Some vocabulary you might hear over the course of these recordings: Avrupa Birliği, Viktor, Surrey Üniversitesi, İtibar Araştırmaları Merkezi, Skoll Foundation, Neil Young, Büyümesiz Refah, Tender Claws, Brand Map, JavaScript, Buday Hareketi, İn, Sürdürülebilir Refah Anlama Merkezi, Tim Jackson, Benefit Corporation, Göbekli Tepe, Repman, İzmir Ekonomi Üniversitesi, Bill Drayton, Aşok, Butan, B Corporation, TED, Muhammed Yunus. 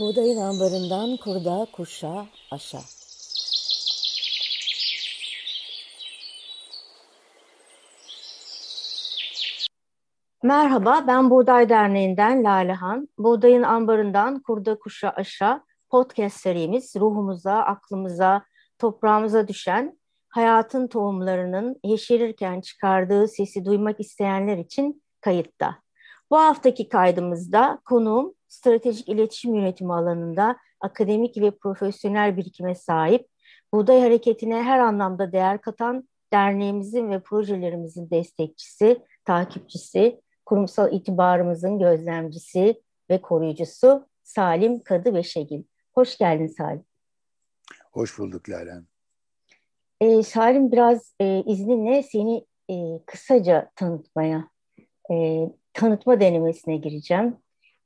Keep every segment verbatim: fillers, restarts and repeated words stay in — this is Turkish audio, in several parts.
Buğdayın ambarından kurda, kuşa, aşa. Merhaba, ben Buğday Derneği'nden Lalehan. Buğdayın ambarından kurda, kuşa, aşa podcast serimiz ruhumuza, aklımıza, toprağımıza düşen hayatın tohumlarının yeşerirken çıkardığı sesi duymak isteyenler için kayıtta. Bu haftaki kaydımızda konuğum stratejik iletişim yönetimi alanında akademik ve profesyonel birikime sahip, Buday Hareketi'ne her anlamda değer katan derneğimizin ve projelerimizin destekçisi, takipçisi, kurumsal itibarımızın gözlemcisi ve koruyucusu Salim Kadıbeşegil. Hoş geldin Salim. Hoş bulduk Lalen. Ee, Salim, biraz e, izninle seni e, kısaca tanıtmaya, e, tanıtma denemesine gireceğim.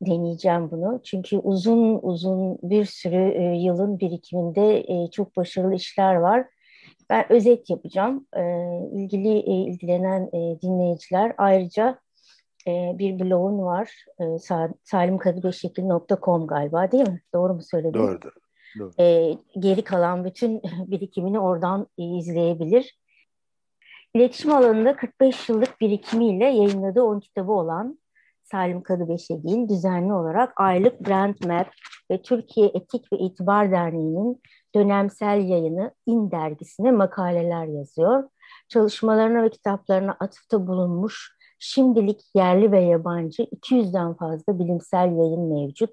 Deneyeceğim bunu. Çünkü uzun uzun bir sürü e, yılın birikiminde e, çok başarılı işler var. Ben özet yapacağım. E, ilgili e, ilgilenen e, dinleyiciler. Ayrıca e, bir blogun var. E, salim kadibeşekli nokta com galiba, değil mi? Doğru mu söyledim? Doğrudur. Doğru. E, geri kalan bütün birikimini oradan e, izleyebilir. İletişim alanında kırk beş yıllık birikimiyle yayınladığı on kitabı olan Salim Kadıbeşegil düzenli olarak aylık Brand Map ve Türkiye Etik ve İtibar Derneği'nin dönemsel yayını İn dergisine makaleler yazıyor. Çalışmalarına ve kitaplarına atıfta bulunmuş şimdilik yerli ve yabancı iki yüzden fazla bilimsel yayın mevcut.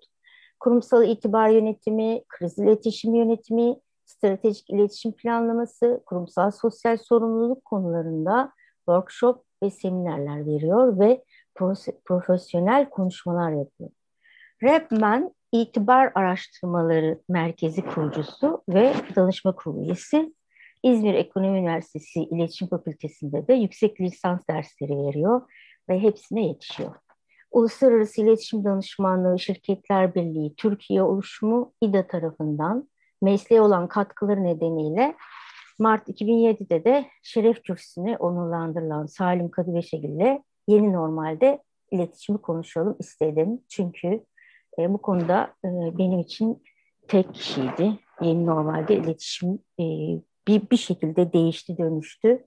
Kurumsal itibar yönetimi, kriz iletişim yönetimi, stratejik iletişim planlaması, kurumsal sosyal sorumluluk konularında workshop ve seminerler veriyor ve profesyonel konuşmalar yapıyor. Repman, İtibar Araştırmaları Merkezi kurucusu ve danışma kurulu üyesi. İzmir Ekonomi Üniversitesi İletişim Fakültesi'nde de yüksek lisans dersleri veriyor ve hepsine yetişiyor. Uluslararası İletişim Danışmanlığı Şirketler Birliği Türkiye oluşumu İ D A tarafından mesleğe olan katkıları nedeniyle Mart iki bin yedide de şeref kürsüsüne onurlandırılan Salim Kadıbeşegil'le Yeni Normal'de iletişimi konuşalım istedim. Çünkü e, bu konuda e, benim için tek kişiydi. Yeni Normal'de iletişim e, bir, bir şekilde değişti, dönüştü.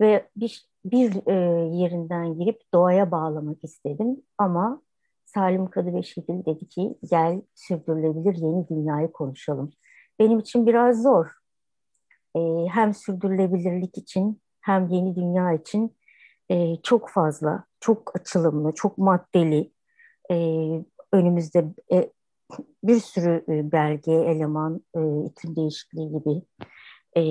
Ve bir, bir e, yerinden girip doğaya bağlamak istedim. Ama Salim Kadıbeşegil dedi ki gel sürdürülebilir yeni dünyayı konuşalım. Benim için biraz zor. E, hem sürdürülebilirlik için hem yeni dünya için Ee, çok fazla, çok açılımlı, çok maddeli, ee, önümüzde e, bir sürü belge, eleman, e, iklim değişikliği gibi, e,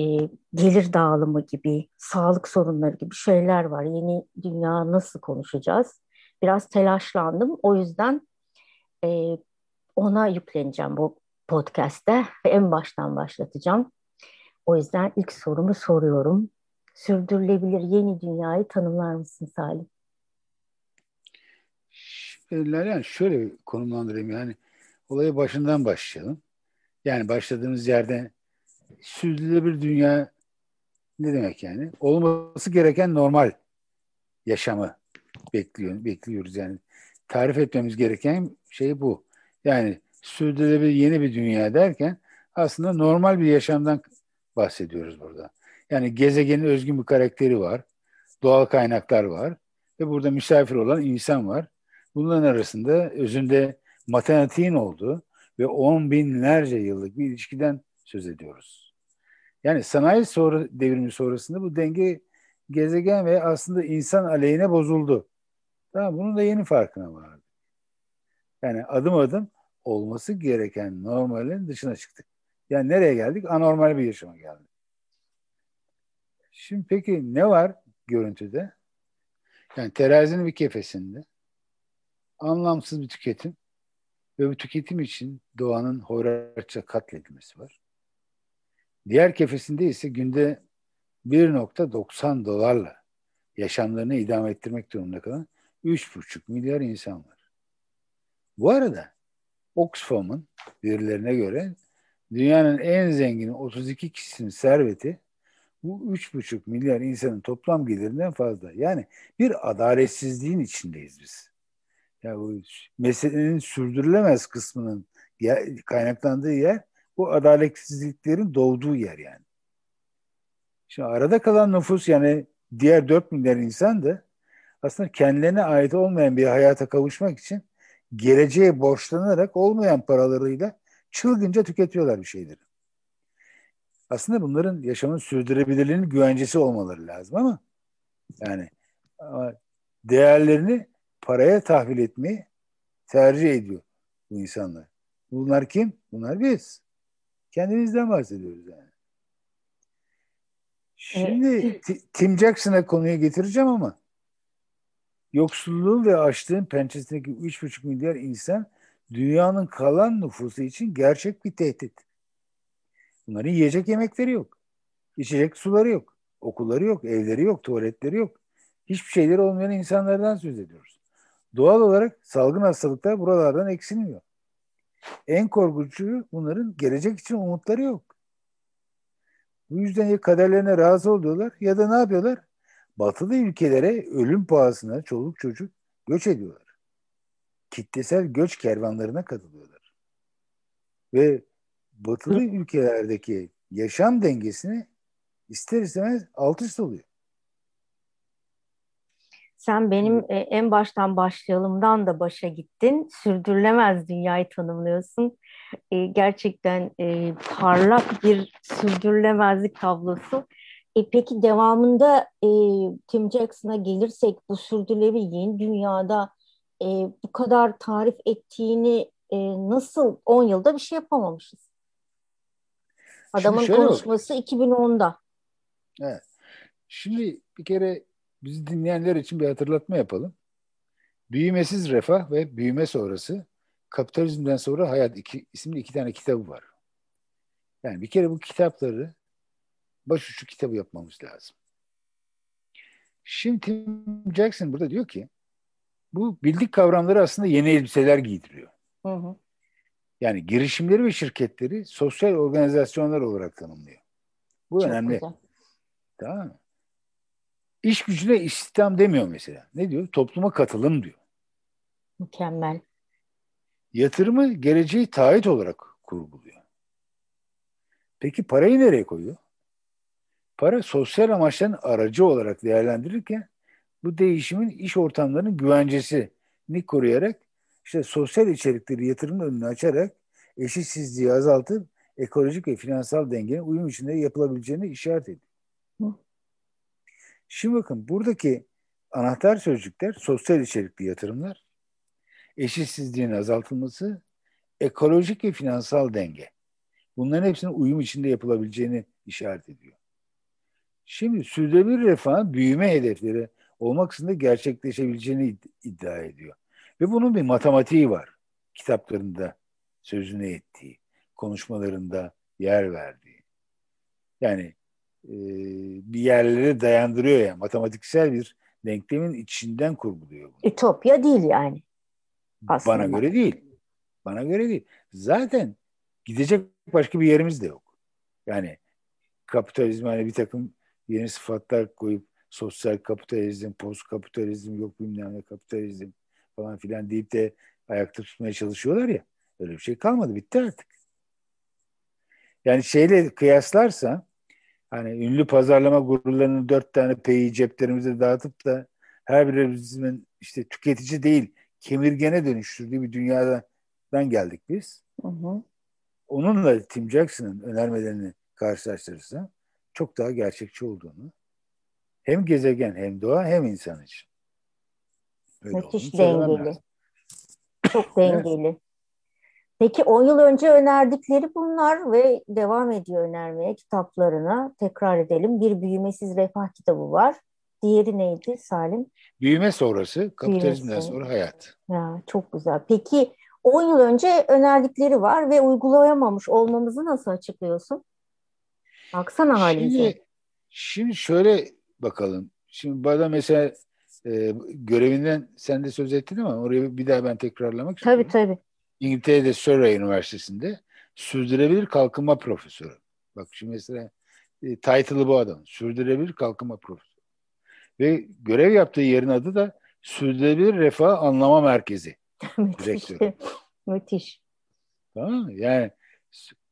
gelir dağılımı gibi, sağlık sorunları gibi şeyler var. Yeni dünya nasıl konuşacağız? Biraz telaşlandım. O yüzden e, ona yükleneceğim bu podcast'te ve en baştan başlatacağım. O yüzden ilk sorumu soruyorum. Sürdürülebilir yeni dünyayı tanımlar mısın Salim? Lalen, şöyle konumlandırayım, yani olaya başından başlayalım. Yani başladığımız yerde sürdürülebilir dünya ne demek yani? Olması gereken normal yaşamı bekliyor, bekliyoruz yani. Tarif etmemiz gereken şey bu. Yani sürdürülebilir yeni bir dünya derken aslında normal bir yaşamdan bahsediyoruz burada. Yani gezegenin özgün bir karakteri var, doğal kaynaklar var ve burada misafir olan insan var. Bunların arasında özünde matematiğin olduğu ve on binlerce yıllık bir ilişkiden söz ediyoruz. Yani sanayi sonra, devrimi sonrasında bu denge gezegen ve aslında insan aleyhine bozuldu. Tamam, bunun da yeni farkına vardı. Yani adım adım olması gereken normalin dışına çıktık. Yani nereye geldik? Anormal bir yaşama geldik. Şimdi peki ne var görüntüde? Yani terazinin bir kefesinde anlamsız bir tüketim ve bu tüketim için doğanın hoyratça katledilmesi var. Diğer kefesinde ise günde bir virgül doksan dolarla yaşamlarını idame ettirmek durumunda kalan üç virgül beş milyar insan var. Bu arada Oxfam'ın verilerine göre dünyanın en zengin otuz iki kişinin serveti bu üç virgül beş milyar insanın toplam gelirinden fazla. Yani bir adaletsizliğin içindeyiz biz. Yani bu meselenin sürdürülemez kısmının yer, kaynaklandığı yer bu adaletsizliklerin doğduğu yer yani. Şimdi arada kalan nüfus yani diğer dört milyar insan da aslında kendilerine ait olmayan bir hayata kavuşmak için geleceğe borçlanarak olmayan paralarıyla çılgınca tüketiyorlar bir şeyleri. Aslında bunların yaşamın sürdürülebilirliğinin güvencesi olmaları lazım ama yani değerlerini paraya tahvil etmeyi tercih ediyor bu insanlar. Bunlar kim? Bunlar biz. Kendimizden bahsediyoruz yani. Şimdi t- Tim Jackson'a konuyu getireceğim ama yoksulluğun ve açlığın pençesindeki üç buçuk milyar insan dünyanın kalan nüfusu için gerçek bir tehdit. Bunların yiyecek yemekleri yok. İçecek suları yok. Okulları yok. Evleri yok. Tuvaletleri yok. Hiçbir şeyleri olmayan insanlardan söz ediyoruz. Doğal olarak salgın hastalıklar buralardan eksilmiyor. En korkuncu bunların gelecek için umutları yok. Bu yüzden ya kaderlerine razı oluyorlar ya da ne yapıyorlar? Batılı ülkelere ölüm pahasına çoluk çocuk göç ediyorlar. Kitlesel göç kervanlarına katılıyorlar. Ve batılı ülkelerdeki yaşam dengesini ister istemez alt üst oluyor. Sen benim en baştan başlayalımdan da başa gittin. Sürdürülemez dünyayı tanımlıyorsun. Gerçekten parlak bir sürdürülemezlik tablosu. E peki devamında e, Tim Jackson'a gelirsek bu sürdürülebilir yeni dünyada e, bu kadar tarif ettiğini e, nasıl on yılda bir şey yapamamışız? Adamın konuşması oldu. iki bin onda. Evet. Şimdi bir kere bizi dinleyenler için bir hatırlatma yapalım. Büyümesiz Refah ve Büyüme Sonrası Kapitalizmden Sonra Hayat iki, isimli iki tane kitabı var. Yani bir kere bu kitapları başucu kitabı yapmamız lazım. Şimdi Tim Jackson burada diyor ki bu bildik kavramları aslında yeni elbiseler giydiriyor. Hı hı. Yani girişimleri ve şirketleri sosyal organizasyonlar olarak tanımlıyor. Bu çok önemli. Güzel. Tamam mı? İş gücüne istihdam demiyor mesela. Ne diyor? Topluma katılım diyor. Mükemmel. Yatırımı geleceği taahhüt olarak kurguluyor. Peki parayı nereye koyuyor? Para sosyal amaçların aracı olarak değerlendirirken bu değişimin iş ortamlarının güvencesini koruyarak işte sosyal içerikleri yatırımın önünü açarak eşitsizliği azaltıp ekolojik ve finansal dengenin uyum içinde yapılabileceğini işaret ediyor. Hı. Şimdi bakın buradaki anahtar sözcükler sosyal içerikli yatırımlar, eşitsizliğin azaltılması, ekolojik ve finansal denge. Bunların hepsinin uyum içinde yapılabileceğini işaret ediyor. Şimdi sürdürülebilir refahın büyüme hedefleri olmaksızın da gerçekleşebileceğini iddia ediyor. Ve bunun bir matematiği var. Kitaplarında sözüne ettiği, konuşmalarında yer verdiği. Yani e, bir yerlere dayandırıyor ya. Yani. Matematiksel bir denklemin içinden kurguluyor bunu. Ütopya değil yani. Aslında. Bana göre değil. Bana göre değil. Zaten gidecek başka bir yerimiz de yok. Yani kapitalizm hani bir takım yeni sıfatlar koyup sosyal kapitalizm, post kapitalizm, yok bilmem ne kapitalizm falan filan deyip de ayakta tutmaya çalışıyorlar ya. Öyle bir şey kalmadı. Bitti artık. Yani şeyle kıyaslarsa hani ünlü pazarlama gururlarının dört tane P'yi ceplerimize dağıtıp da her birimizin işte tüketici değil kemirgene dönüştürdüğü bir dünyadan geldik biz. Hı hı. Onunla Tim Jackson'ın önermelerini karşılaştırırsa çok daha gerçekçi olduğunu hem gezegen hem doğa hem insan için. Böyle müthiş dengeli. Çok dengeli. Evet. Peki on yıl önce önerdikleri bunlar ve devam ediyor önermeye kitaplarına. Tekrar edelim. Bir Büyümesiz Refah kitabı var. Diğeri neydi Salim? Büyüme Sonrası, Kapitalizmden Büyümesi. Sonra Hayat. Ya, çok güzel. Peki on yıl önce önerdikleri var ve uygulayamamış olmamızı nasıl açıklıyorsun? Baksana halimize. Şimdi, şimdi şöyle bakalım. Şimdi bana mesela e, görevinden sen de söz ettin ama orayı bir daha ben tekrarlamak tabii, istiyorum. Tabii tabii. İngiltere'de Surrey Üniversitesi'nde sürdürülebilir kalkınma profesörü. Bak şimdi mesela e, title'ı bu adam. Sürdürülebilir kalkınma profesörü. Ve görev yaptığı yerin adı da Sürdürülebilir Refah Anlama Merkezi. Müthiş. Direktörü. Müthiş. Tamam mı? Yani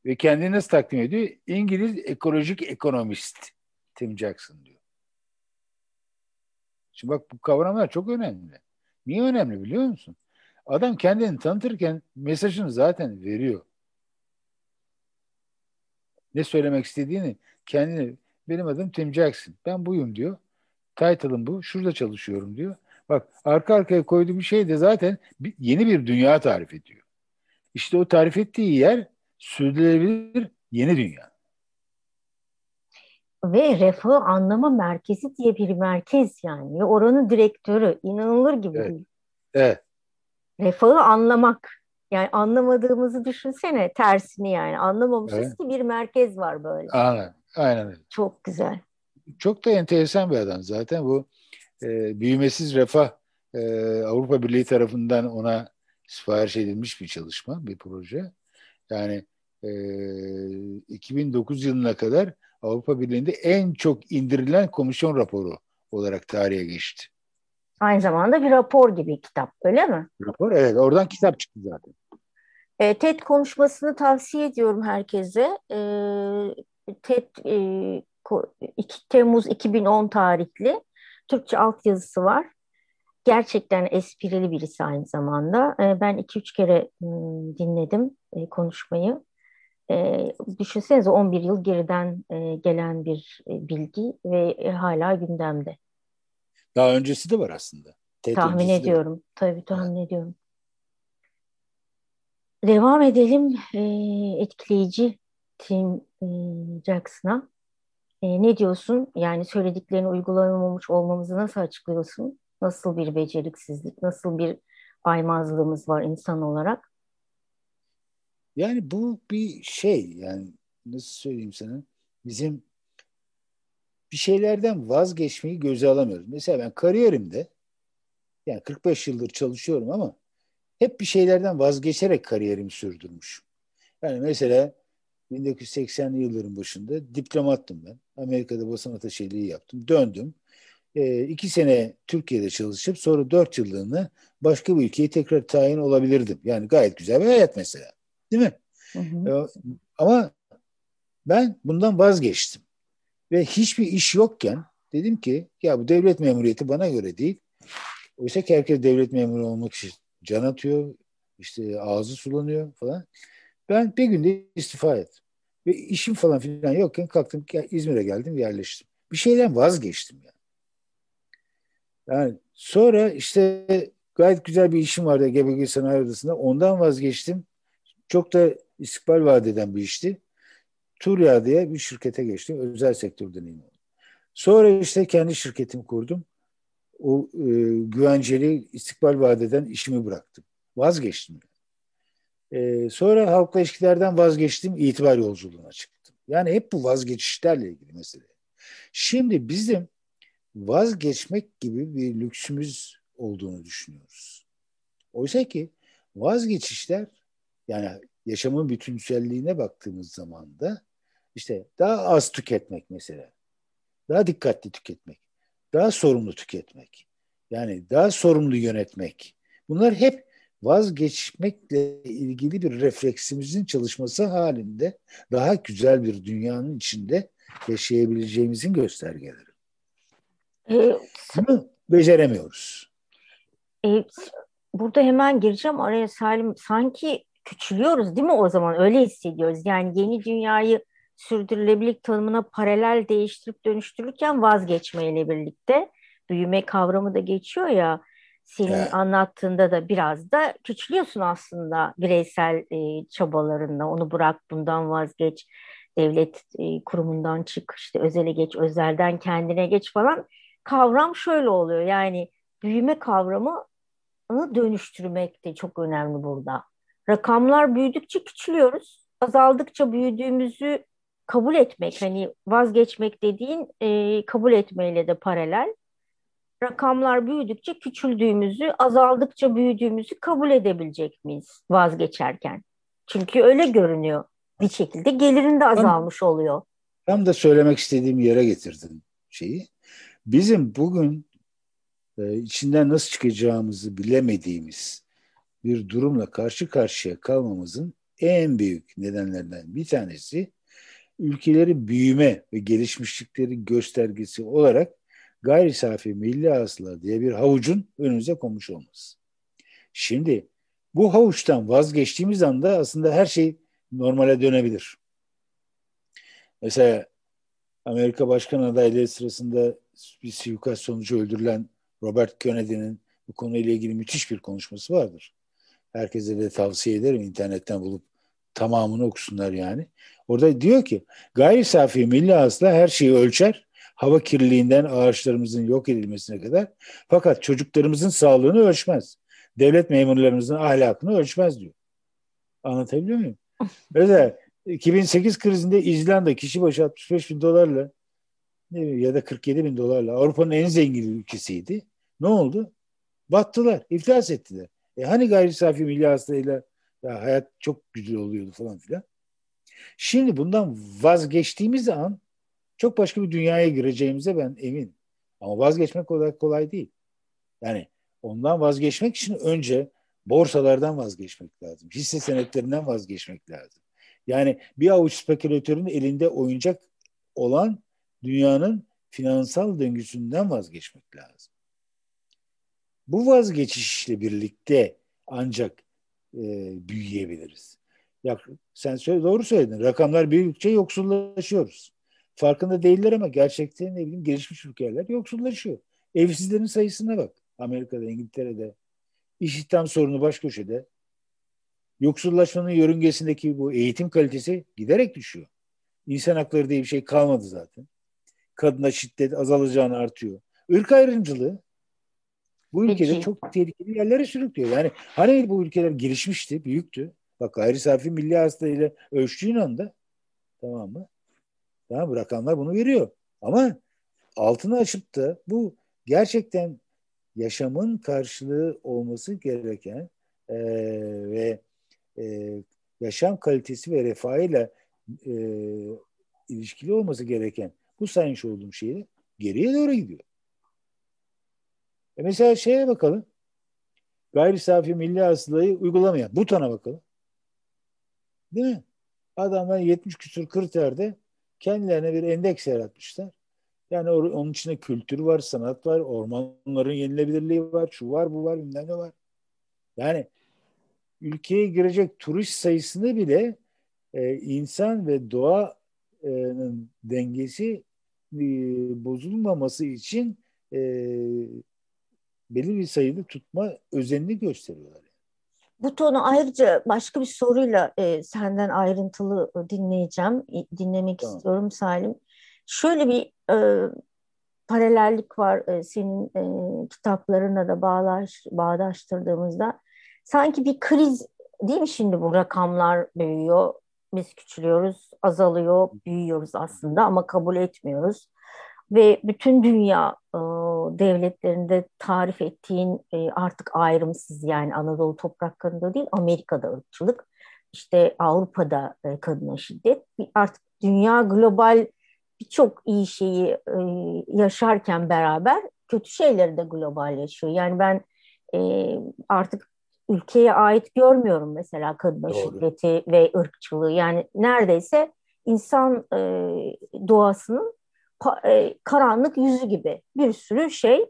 ve kendini nasıl takdim ediyor? İngiliz ekolojik ekonomist Tim Jackson diyor. Şimdi bak, bu kavramlar çok önemli. Niye önemli biliyor musun? Adam kendini tanıtırken mesajını zaten veriyor. Ne söylemek istediğini kendini, benim adım Tim Jackson, ben buyum diyor. Title'ım bu, şurada çalışıyorum diyor. Bak, arka arkaya koyduğu bir şey de zaten yeni bir dünya tarif ediyor. İşte o tarif ettiği yer sürdürülebilir yeni dünya. Ve Refah Anlama Merkezi diye bir merkez yani. Oranın direktörü. İnanılır gibi evet. değil. Evet. Refahı anlamak. Yani anlamadığımızı düşünsene, tersini yani. Anlamamışız evet. ki bir merkez var böyle. Aynen. Aynen öyle. Çok güzel. Çok da enteresan bir adam zaten. Bu e, Büyümesiz Refah e, Avrupa Birliği tarafından ona sipariş edilmiş bir çalışma, bir proje. Yani e, iki bin dokuz yılına kadar Avrupa Birliği'nde en çok indirilen komisyon raporu olarak tarihe geçti. Aynı zamanda bir rapor gibi kitap, öyle mi? Rapor, evet. Oradan kitap çıktı zaten. E, TED konuşmasını tavsiye ediyorum herkese. E, TED e, iki Temmuz iki bin on tarihli Türkçe altyazısı var. Gerçekten esprili birisi aynı zamanda. E, ben iki üç kere m, dinledim e, konuşmayı. E, düşünsenize on bir yıl geriden e, gelen bir e, bilgi ve e, hala gündemde. Daha öncesi de var aslında. Tek tahmin ediyorum. Tabii tahmin ha. ediyorum. Devam edelim e, etkileyici Tim e, Jackson'a. E, ne diyorsun? Yani söylediklerini uygulamamış olmamızı nasıl açıklıyorsun? Nasıl bir beceriksizlik, nasıl bir aymazlığımız var insan olarak? Yani bu bir şey, yani nasıl söyleyeyim sana, bizim bir şeylerden vazgeçmeyi göze alamıyoruz. Mesela ben kariyerimde, yani kırk beş yıldır çalışıyorum ama hep bir şeylerden vazgeçerek kariyerimi sürdürmüşüm. Yani mesela bin dokuz yüz seksenli yılların başında diplomattım ben. Amerika'da basın ataşeliği yaptım. Döndüm. E, iki sene Türkiye'de çalışıp sonra dört yıllığını başka bir ülkeye tekrar tayin olabilirdim. Yani gayet güzel bir hayat mesela. Değil mi? Hı hı. E, ama ben bundan vazgeçtim. Ve hiçbir iş yokken dedim ki ya bu devlet memuriyeti bana göre değil. Oysa ki herkes devlet memuru olmak için can atıyor, işte ağzı sulanıyor falan. Ben bir günde istifa ettim. Ve işim falan filan yokken kalktım, İzmir'e geldim, yerleştim. Bir şeyden vazgeçtim yani. Yani sonra işte gayet güzel bir işim vardı G b G Sanayi Odası'nda. Ondan vazgeçtim. Çok da istikbal vaat eden bir işti. Turya diye bir şirkete geçtim. Özel sektör deneyimi oldu. Sonra işte kendi şirketimi kurdum. O e, güvenceli, istikbal vaat eden işimi bıraktım. Vazgeçtim. E, sonra halkla ilişkilerden vazgeçtim. İtibar yolculuğuna çıktım. Yani hep bu vazgeçişlerle ilgili mesele. Şimdi bizim vazgeçmek gibi bir lüksümüz olduğunu düşünüyoruz. Oysa ki vazgeçişler, yani yaşamın bütünselliğine baktığımız zaman da işte daha az tüketmek mesela. Daha dikkatli tüketmek. Daha sorumlu tüketmek. Yani daha sorumlu yönetmek. Bunlar hep vazgeçmekle ilgili bir refleksimizin çalışması halinde daha güzel bir dünyanın içinde yaşayabileceğimizin göstergeleri. Ee, Bunu beceremiyoruz. E, burada hemen gireceğim araya Salim. Sanki küçülüyoruz değil mi o zaman? Öyle hissediyoruz. Yani yeni dünyayı sürdürülebilirlik tanımına paralel değiştirip dönüştürürken vazgeçmeyle birlikte büyüme kavramı da geçiyor ya. Senin evet. anlattığında da biraz da küçülüyorsun aslında bireysel e, çabalarında. Onu bırak, bundan vazgeç, devlet e, kurumundan çık, işte özele geç, özelden kendine geç falan. Kavram şöyle oluyor, yani büyüme kavramını dönüştürmek de çok önemli burada. Rakamlar büyüdükçe küçülüyoruz, azaldıkça büyüdüğümüzü kabul etmek, hani vazgeçmek dediğin e, kabul etmeyle de paralel. Rakamlar büyüdükçe küçüldüğümüzü, azaldıkça büyüdüğümüzü kabul edebilecek miyiz vazgeçerken? Çünkü öyle görünüyor, bir şekilde gelirin de azalmış oluyor. Tam da söylemek istediğim yere getirdin şeyi. Bizim bugün e, içinden nasıl çıkacağımızı bilemediğimiz bir durumla karşı karşıya kalmamızın en büyük nedenlerden bir tanesi ülkeleri büyüme ve gelişmişlikleri göstergesi olarak gayri safi milli hasıla diye bir havucun önümüze konmuş olması. Şimdi bu havuçtan vazgeçtiğimiz anda aslında her şey normale dönebilir. Mesela Amerika Başkan adaylığı sırasında bir suikast sonucu öldürülen Robert Kennedy'nin bu konuyla ilgili müthiş bir konuşması vardır. Herkese de tavsiye ederim, internetten bulup tamamını okusunlar yani. Orada diyor ki, gayri safi milli hasıla her şeyi ölçer, hava kirliliğinden ağaçlarımızın yok edilmesine kadar, fakat çocuklarımızın sağlığını ölçmez. Devlet memurlarımızın ahlakını ölçmez diyor. Anlatabiliyor muyum? Mesela iki bin sekiz krizinde İzlanda kişi başı altmış beş bin dolarla ya da kırk yedi bin dolarla Avrupa'nın en zengin ülkesiydi. Ne oldu? Battılar, iflas ettiler. E hani gayri safi milli hasılayla hayat çok güzel oluyordu falan filan. Şimdi bundan vazgeçtiğimiz an çok başka bir dünyaya gireceğimize ben eminim. Ama vazgeçmek olarak kolay değil. Yani ondan vazgeçmek için önce borsalardan vazgeçmek lazım. Hisse senetlerinden vazgeçmek lazım. Yani bir avuç spekülatörün elinde oyuncak olan dünyanın finansal döngüsünden vazgeçmek lazım. Bu vazgeçişle birlikte ancak e, büyüyebiliriz. Ya, sen söyle, doğru söyledin. Rakamlar büyüdükçe yoksullaşıyoruz. Farkında değiller ama gerçekten ne bileyim gelişmiş ülkeler yoksullaşıyor. Evsizlerin sayısına bak. Amerika'da, İngiltere'de. İstihdam sorunu baş köşede. Yoksullaşmanın yörüngesindeki bu eğitim kalitesi giderek düşüyor. İnsan hakları diye bir şey kalmadı zaten. Kadına şiddet azalacağını artıyor. Irk ayrımcılığı bu ülkede Peki. çok tehlikeli yerlere sürüklüyor. Yani hani bu ülkeler gelişmişti, büyüktü. Bak gayri safi milli hasılayla ölçtüğün anda, tamam mı? Tamam, bu rakamlar bunu veriyor. Ama altını açıp da bu gerçekten yaşamın karşılığı olması gereken e, ve e, yaşam kalitesi ve refahıyla e, ilişkili olması gereken bu saymış olduğum şeyle geriye doğru gidiyor. E mesela şeye bakalım. Gayri safi milli hasılayı uygulamayan Butan'a bakalım. Değil mi? Adamlar yetmiş küsur kriterde kendilerine bir endeks yaratmışlar. Yani onun içinde kültür var, sanat var, ormanların yenilebilirliği var, şu var, bu var, bilmem ne var. Yani ülkeye girecek turist sayısını bile e, insan ve doğanın dengesi e, bozulmaması için e, belli bir sayıda tutma özenini gösteriyorlar. Bu tonu ayrıca başka bir soruyla e, senden ayrıntılı dinleyeceğim, dinlemek tamam. istiyorum Salim. Şöyle bir e, paralellik var e, senin e, kitaplarına da bağlaş, bağdaştırdığımızda. Sanki bir kriz değil mi şimdi bu? Rakamlar büyüyor, biz küçülüyoruz, azalıyor, büyüyoruz aslında ama kabul etmiyoruz. Ve bütün dünya e, devletlerinde tarif ettiğin e, artık ayrımsız, yani Anadolu topraklarında değil, Amerika'da ırkçılık, işte Avrupa'da e, kadına şiddet, artık dünya global birçok iyi şeyi e, yaşarken beraber kötü şeyleri de global yaşıyor. Yani ben e, artık ülkeye ait görmüyorum mesela kadına Doğru. şiddeti ve ırkçılığı. Yani neredeyse insan e, doğasının karanlık yüzü gibi bir sürü şey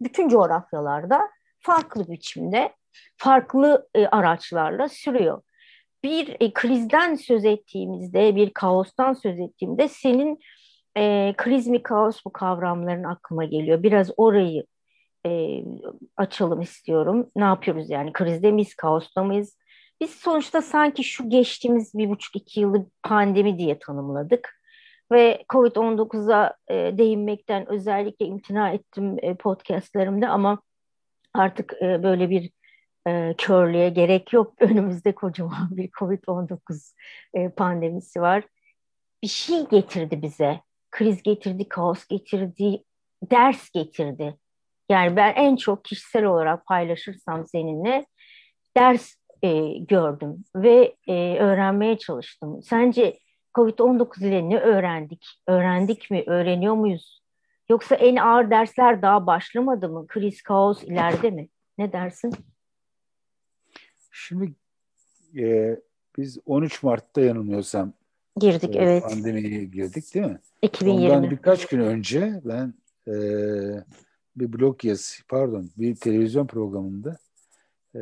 bütün coğrafyalarda farklı biçimde, farklı araçlarla sürüyor. Bir krizden söz ettiğimizde, bir kaostan söz ettiğimde senin kriz mi kaos bu kavramların aklıma geliyor. Biraz orayı açalım istiyorum. Ne yapıyoruz yani? Krizde miyiz, kaosta mıyız? Biz sonuçta sanki şu geçtiğimiz bir buçuk iki yılı pandemi diye tanımladık. Ve kovid on dokuza e, değinmekten özellikle imtina ettim e, podcastlarımda ama artık e, böyle bir e, körlüğe gerek yok. Önümüzde kocaman bir kovid on dokuz e, pandemisi var. Bir şey getirdi bize. Kriz getirdi, kaos getirdi, ders getirdi. Yani ben en çok kişisel olarak paylaşırsam seninle ders e, gördüm ve e, öğrenmeye çalıştım. Sence kovid on dokuz ile ne öğrendik? Öğrendik mi? Öğreniyor muyuz? Yoksa en ağır dersler daha başlamadı mı? Kriz, kaos ileride mi? Ne dersin? Şimdi e, biz on üç Mart'ta yanılmıyorsam girdik, e, evet. Pandemiye girdik değil mi? iki bin yirmi. Ondan birkaç gün önce ben e, bir blog yazısı, pardon bir televizyon programında e,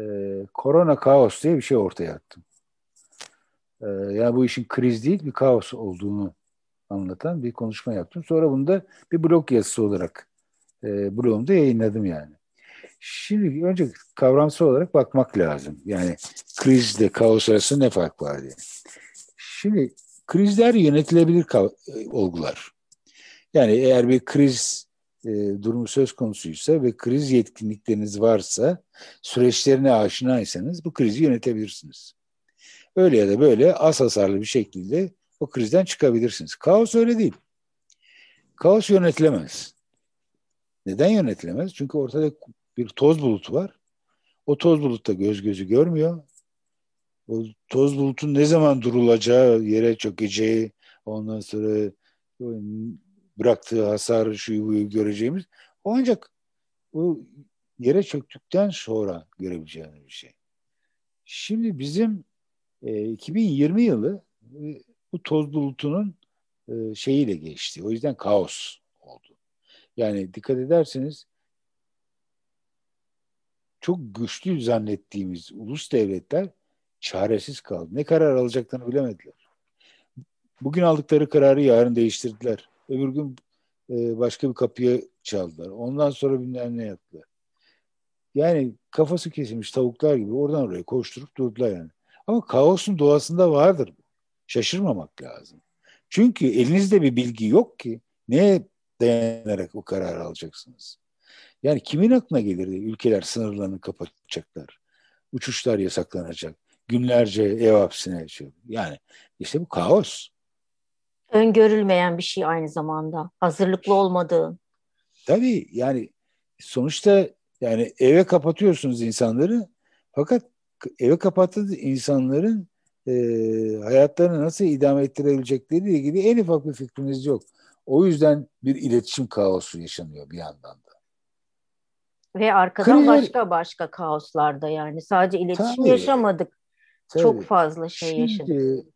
korona kaos diye bir şey ortaya attım. E, yani bu işin kriz değil bir kaos olduğunu anlatan bir konuşma yaptım. Sonra bunu da bir blog yazısı olarak e, blogumda yayınladım yani. Şimdi önce kavramsal olarak bakmak lazım. Yani krizle kaos arasında ne fark var diye. Şimdi krizler yönetilebilir kav- olgular. Yani eğer bir kriz e, durumu söz konusuysa ve kriz yetkinlikleriniz varsa, süreçlerine aşinaysanız bu krizi yönetebilirsiniz. Öyle ya da böyle az hasarlı bir şekilde o krizden çıkabilirsiniz. Kaos öyle değil. Kaos yönetilemez. Neden yönetilemez? Çünkü ortada bir toz bulutu var. O toz bulutta göz gözü görmüyor. O toz bulutun ne zaman durulacağı, yere çökeceği, ondan sonra bıraktığı hasar şuyu buyu göreceğimiz. O ancak o yere çöktükten sonra görebileceğimiz bir şey. Şimdi bizim e, iki bin yirmi yılı e, bu toz bulutunun e, şeyiyle geçti. O yüzden kaos oldu. Yani dikkat ederseniz çok güçlü zannettiğimiz ulus devletler çaresiz kaldı. Ne karar alacaklarını bilemediler. Bugün aldıkları kararı yarın değiştirdiler. Öbür gün başka bir kapıya çaldılar. Ondan sonra bilmem ne yaptılar. Yani kafası kesilmiş tavuklar gibi oradan oraya koşturup durdular yani. Ama kaosun doğasında vardır bu. Şaşırmamak lazım. Çünkü elinizde bir bilgi yok ki neye dayanarak o kararı alacaksınız? Yani kimin aklına gelirdi? Ülkeler sınırlarını kapatacaklar. Uçuşlar yasaklanacak. Günlerce ev hapsine geçiyor. Yani işte bu kaos. Öngörülmeyen bir şey aynı zamanda. Hazırlıklı olmadığın. Tabii yani sonuçta yani eve kapatıyorsunuz insanları. Fakat eve kapattığınız insanların e, hayatlarını nasıl idame ettirebilecekleriyle ilgili en ufak bir fikriniz yok. O yüzden bir iletişim kaosu yaşanıyor bir yandan da. Ve arkadan Kırıyor. başka başka kaoslarda yani sadece iletişim Tabii. yaşamadık. Tabii. Çok fazla şey Şimdi, yaşadık.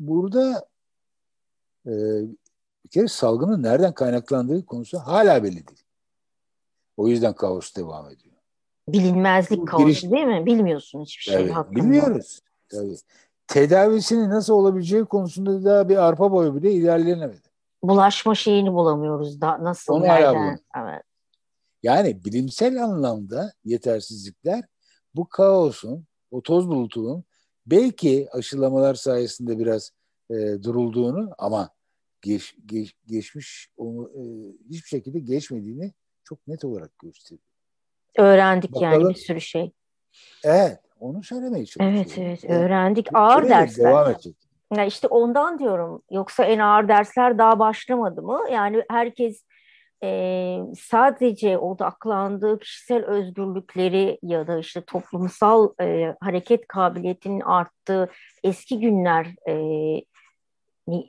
Burada e, bir kere salgının nereden kaynaklandığı konusu hala belli değil. O yüzden kaos devam ediyor. Bilinmezlik Bu, kaosu giriş... değil mi? Bilmiyorsun hiçbir şey hakkında. Bilmiyoruz. Tabii. Tedavisinin nasıl olabileceği konusunda daha bir arpa boyu bile ilerlenemedi. Bulaşma şeyini bulamıyoruz. Da, nasıl? Onu nereden? Evet. Yani bilimsel anlamda yetersizlikler bu kaosun, o toz bulutunun belki aşılamalar sayesinde biraz e, durulduğunu ama geç, geç, geçmiş onu e, hiçbir şekilde geçmediğini çok net olarak gösteriyor. Öğrendik Bakalım. yani bir sürü şey. Evet, onu söylemeye çalışıyorum. Evet, evet, öğrendik. Yani, ağır dersler. Devam edecek. Yani işte ondan diyorum. Yoksa en ağır dersler daha başlamadı mı? Yani herkes Ee, sadece odaklandığı kişisel özgürlükleri ya da işte toplumsal e, hareket kabiliyetinin arttığı eski günler e,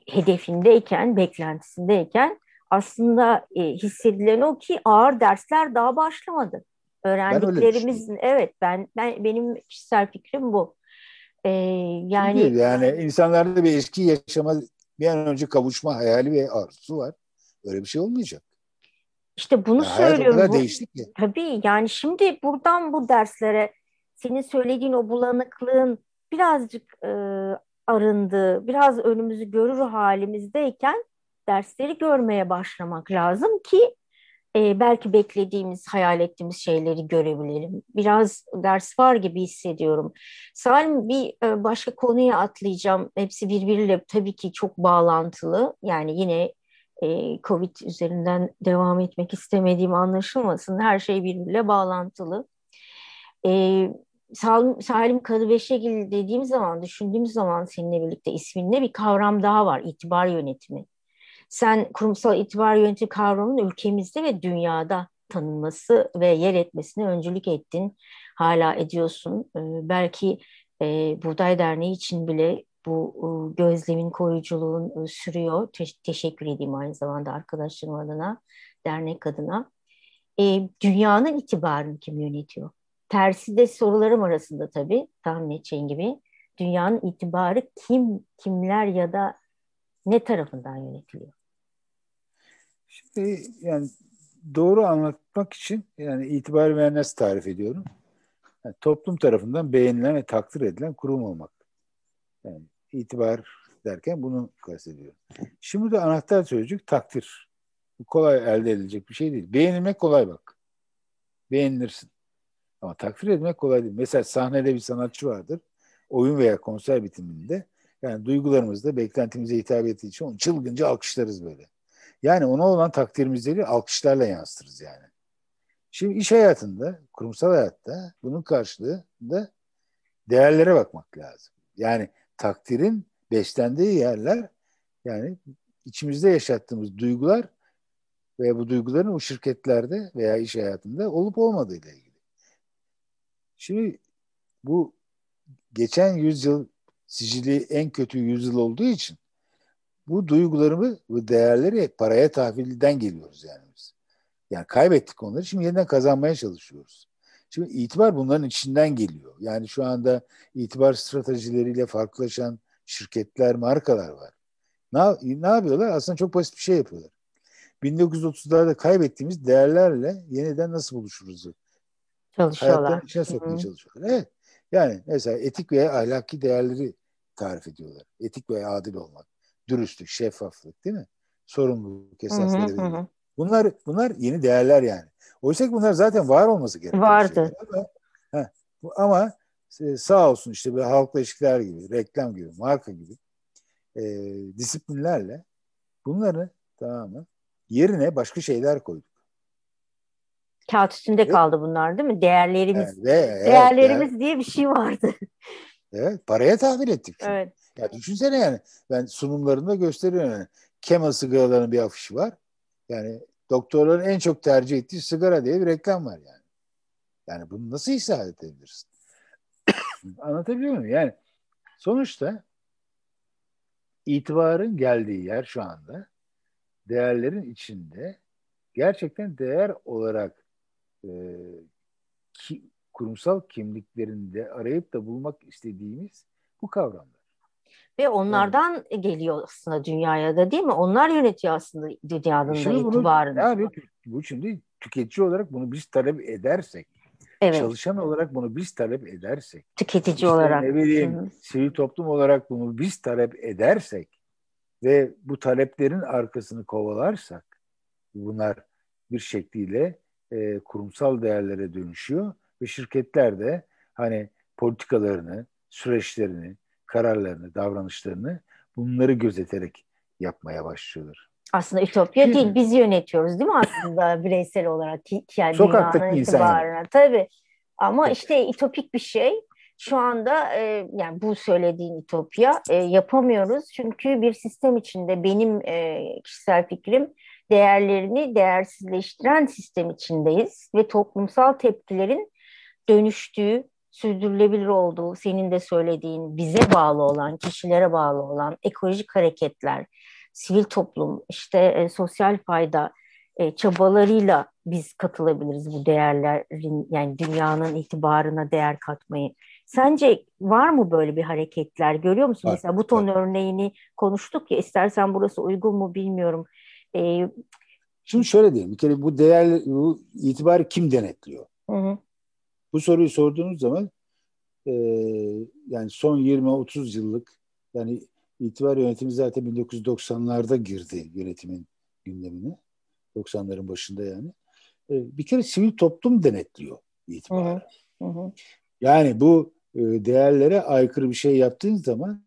hedefindeyken, beklentisindeyken aslında e, hissedilen o ki ağır dersler daha başlamadı. Öğrendiklerimiz, ben evet ben, ben benim kişisel fikrim bu. Ee, yani yani insanlarda bir eski yaşama bir an önce kavuşma hayali ve arzusu var. Öyle bir şey olmayacak. İşte bunu ya söylüyorum. Bu, tabii yani şimdi buradan bu derslere senin söylediğin o bulanıklığın birazcık e, arındığı, biraz önümüzü görür halimizdeyken dersleri görmeye başlamak lazım ki e, belki beklediğimiz, hayal ettiğimiz şeyleri görebilelim. Biraz ders var gibi hissediyorum. Salim, bir e, başka konuya atlayacağım. Hepsi birbiriyle tabii ki çok bağlantılı. Yani yine Covid üzerinden devam etmek istemediğim anlaşılmasın. Her şey birbiriyle bağlantılı. Ee, Salim, Salim Kadıbeşegil dediğim zaman, düşündüğüm zaman seninle birlikte isminde bir kavram daha var. İtibar yönetimi. Sen kurumsal itibar yönetimi kavramının ülkemizde ve dünyada tanınması ve yer etmesine öncülük ettin. Hala ediyorsun. Ee, belki e, Buğday Derneği için bile bu gözlemin, koruyuculuğun sürüyor. Te- teşekkür edeyim aynı zamanda arkadaşlarım adına, dernek adına. E, dünyanın itibarını kim yönetiyor? Tersi de sorularım arasında tabii, tahmin edeceğin gibi. dünyanın itibarı kim, kimler ya da ne tarafından yönetiliyor? Şimdi yani doğru anlatmak için yani itibarı ben nasıl tarif ediyorum? Yani toplum tarafından beğenilen ve takdir edilen kurum olmak. Yani itibar derken bunu kastediyorum. Şimdi de anahtar sözcük takdir. Bu kolay elde edilecek bir şey değil. Beğenilmek kolay bak. Beğenilirsin. Ama takdir etmek kolay değil. Mesela sahnede bir sanatçı vardır. Oyun veya konser bitiminde yani duygularımızda beklentimize hitap ettiği için onu çılgınca alkışlarız böyle. Yani ona olan takdirimizi alkışlarla yansıtırız yani. Şimdi iş hayatında, kurumsal hayatta bunun karşılığında değerlere bakmak lazım. Yani takdirin beslendiği yerler yani içimizde yaşattığımız duygular ve bu duyguların o şirketlerde veya iş hayatında olup olmadığıyla ilgili. Şimdi bu geçen yüzyıl sicili en kötü yüzyıl olduğu için bu duygularımı ve değerleri paraya tahvilden geliyoruz yani biz. Yani kaybettik onları, şimdi yeniden kazanmaya çalışıyoruz. Şimdi itibar bunların içinden geliyor. Yani şu anda itibar stratejileriyle farklılaşan şirketler, markalar var. Ne, ne yapıyorlar? Aslında çok basit bir şey yapıyorlar. bin dokuz yüz otuzlarda kaybettiğimiz değerlerle yeniden nasıl buluşuruz? Çalışıyorlar. Hayatların içine sokmaya Hı-hı. çalışıyorlar. Evet. Yani mesela etik veya ahlaki değerleri tarif ediyorlar. Etik veya adil olmak, dürüstlük, şeffaflık değil mi? Sorumluluk esasları. Hı hı hı. Bunlar bunlar yeni değerler yani. Oysa ki bunlar zaten var olması gereken vardı. Şeyler. Ama, heh, ama sağ olsun işte böyle halkla ilişkiler gibi, reklam gibi, marka gibi e, disiplinlerle bunları tamamı yerine başka şeyler koyduk. Kağıt üstünde evet. kaldı bunlar değil mi? Değerlerimiz yani, de, değerlerimiz evet, diye bir şey vardı. Evet, paraya tahvil ettik. Şimdi. Evet. Ya düşünsene yani ben sunumlarımda gösteriyorum yani. Camel sigaralarının bir afişi var. Yani doktorların en çok tercih ettiği sigara diye bir reklam var yani. Yani bunu nasıl izah edebilirsin? Anlatabiliyor muyum? Yani sonuçta itibarın geldiği yer şu anda değerlerin içinde gerçekten değer olarak e, ki, kurumsal kimliklerinde arayıp da bulmak istediğimiz bu kavramlar. Ve onlardan evet. geliyor aslında dünyaya da değil mi? Onlar yönetiyor aslında dünyanın şimdi da itibarını. Abi, bu şimdi tüketici olarak bunu biz talep edersek, evet. çalışan olarak bunu biz talep edersek, tüketici işte olarak, ne bileyim, sivil toplum olarak bunu biz talep edersek ve bu taleplerin arkasını kovalarsak, bunlar bir şekliyle e, kurumsal değerlere dönüşüyor ve şirketler de hani politikalarını, süreçlerini, kararlarını, davranışlarını bunları gözeterek yapmaya başlıyorlar. Aslında ütopya değil, değil biz yönetiyoruz değil mi aslında bireysel olarak? Yani sokaktaki insanlar. Tabii ama işte ütopik bir şey. Şu anda e, yani bu söylediğin ütopya e, yapamıyoruz. Çünkü bir sistem içinde benim e, kişisel fikrim değerlerini değersizleştiren sistem içindeyiz ve toplumsal tepkilerin dönüştüğü, sürdürülebilir olduğu, senin de söylediğin bize bağlı olan, kişilere bağlı olan ekolojik hareketler, sivil toplum, işte e, sosyal fayda e, çabalarıyla biz katılabiliriz bu değerlerin, yani dünyanın itibarına değer katmayı. Sence var mı böyle bir hareketler? Görüyor musun? Var, mesela bu ton var. Örneğini konuştuk ya, istersen burası uygun mu bilmiyorum. Ee, Şimdi şöyle diyeyim, bir kere bu değer, bu itibarı kim denetliyor? Hı hı. Bu soruyu sorduğunuz zaman e, yani son yirmi otuz yıllık yani itibar yönetimi zaten bin dokuz yüz doksanlarda girdi yönetimin gündemine. doksanların başında yani. E, bir kere sivil toplum denetliyor itibarı. Hı hı. Hı hı. Yani bu e, değerlere aykırı bir şey yaptığın zaman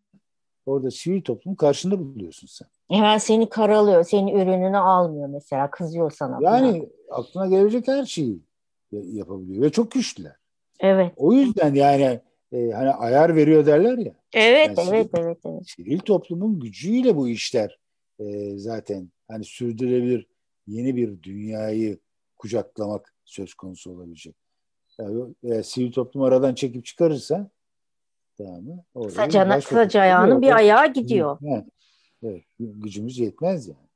orada sivil toplumun karşında buluyorsun sen. Hemen seni karalıyor, senin ürününü almıyor mesela, kızıyor sana. Yani buna. Aklına gelebilecek her şeyi yapabiliyor ve çok güçlüler. Evet. O yüzden yani e, hani ayar veriyor derler ya. Evet, yani evet, sivil, evet, evet. Sivil toplumun gücüyle bu işler e, zaten hani sürdürülebilir yeni bir dünyayı kucaklamak söz konusu olabilecek. Yani, e, sivil toplum aradan çekip çıkarırsa tamam. Kısaca, kısaca ayağının bir ayağı gidiyor. Evet. Evet, gücümüz yetmez yani.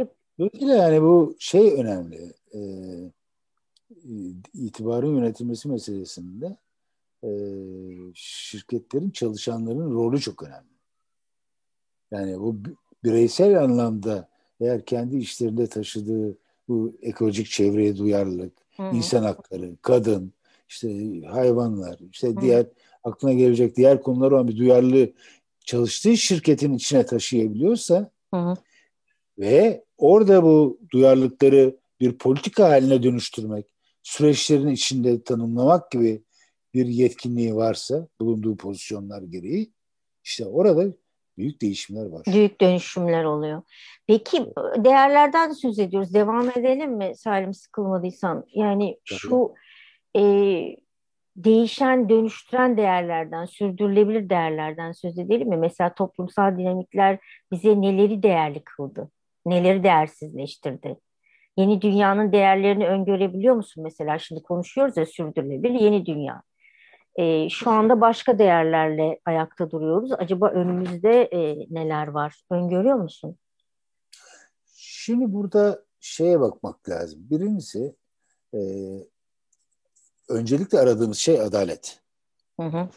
E, Dolayısıyla yani bu şey önemli. E, itibarın yönetilmesi meselesinde e, şirketlerin, çalışanların rolü çok önemli. Yani bu bireysel anlamda eğer kendi işlerinde taşıdığı bu ekolojik çevreye duyarlılık, hı, insan hakları, kadın, işte hayvanlar, işte hı, diğer aklına gelecek diğer konular olan bir duyarlılığı çalıştığı şirketin içine taşıyabiliyorsa, hı hı, ve orada bu duyarlılıkları bir politika haline dönüştürmek, süreçlerin içinde tanımlamak gibi bir yetkinliği varsa bulunduğu pozisyonlar gereği, işte orada büyük değişimler başlıyor. Büyük dönüşümler oluyor. Peki değerlerden söz ediyoruz. Devam edelim mi Salim, sıkılmadıysan? Yani tabii, şu e, değişen, dönüştüren değerlerden, sürdürülebilir değerlerden söz edelim mi? Mesela toplumsal dinamikler bize neleri değerli kıldı? Neleri değersizleştirdi? Yeni dünyanın değerlerini öngörebiliyor musun? Mesela şimdi konuşuyoruz ya, sürdürülebilir yeni dünya. E, şu anda başka değerlerle ayakta duruyoruz. Acaba önümüzde e, neler var? Öngörüyor musun? Şimdi burada şeye bakmak lazım. Birincisi e, öncelikle aradığımız şey adalet. Hı hı.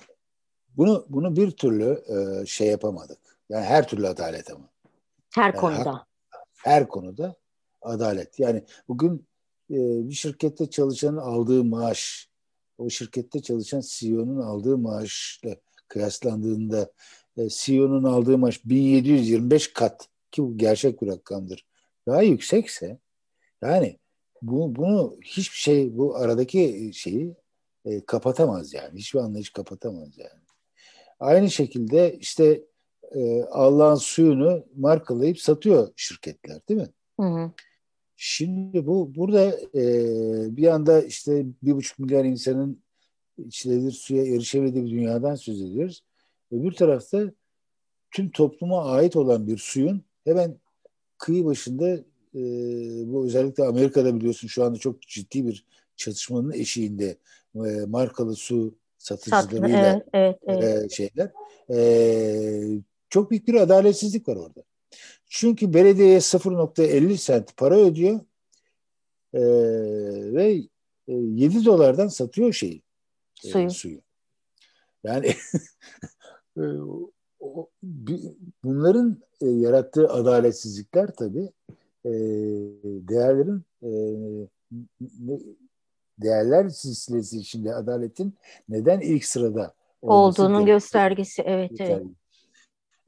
Bunu bunu bir türlü e, şey yapamadık. Yani her türlü adalet ama. Her yani konuda. Hak, her konuda adalet. Yani bugün e, bir şirkette çalışanın aldığı maaş, o şirkette çalışan C E O'nun aldığı maaşla kıyaslandığında C E O'nun aldığı maaş bin yedi yüz yirmi beş kat, ki bu gerçek bir rakamdır, daha yüksekse, yani bu, bunu hiçbir şey, bu aradaki şeyi e, kapatamaz yani. Hiçbir anlayış kapatamaz yani. Aynı şekilde işte e, Allah'ın suyunu markalayıp satıyor şirketler, değil mi? Hı hı. Şimdi bu burada e, bir anda işte bir buçuk milyar insanın içilebilir suya erişemediği bir dünyadan söz ediyoruz. Öbür tarafta tüm topluma ait olan bir suyun hemen kıyı başında e, bu özellikle Amerika'da biliyorsun şu anda çok ciddi bir çatışmanın eşiğinde e, markalı su satıcılarıyla evet, evet, evet. E, şeyler e, çok büyük bir adaletsizlik var orada. Çünkü belediyeye sıfır virgül elli sent para ödüyor ee, ve yedi dolardan satıyor şeyi, suyu. E, suyu. Yani bunların yarattığı adaletsizlikler tabii e, değerlerin e, değerler silsilesi içinde adaletin neden ilk sırada olduğunun göstergesi. Evet, evet.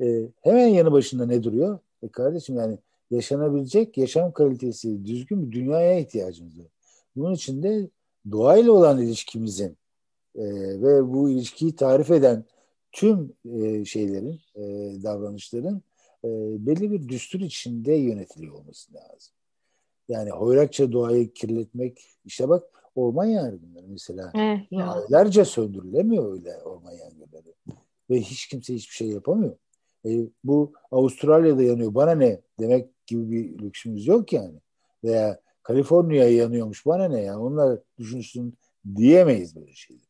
E, hemen yanı başında ne duruyor? E kardeşim, yani yaşanabilecek yaşam kalitesi, düzgün bir dünyaya ihtiyacımız var. Bunun için de doğayla olan ilişkimizin e, ve bu ilişkiyi tarif eden tüm e, şeylerin, e, davranışların e, belli bir düstur içinde yönetiliyor olması lazım. Yani hoyratça doğayı kirletmek, işte bak orman yangınları mesela. Aylarca söndürülemiyor öyle orman yangınları. Ve hiç kimse hiçbir şey yapamıyor. E, bu Avustralya'da yanıyor, bana ne demek gibi bir lüksümüz yok yani. Veya Kaliforniya'ya yanıyormuş, bana ne ya, onlar düşünsün diyemeyiz böyle şeyleri.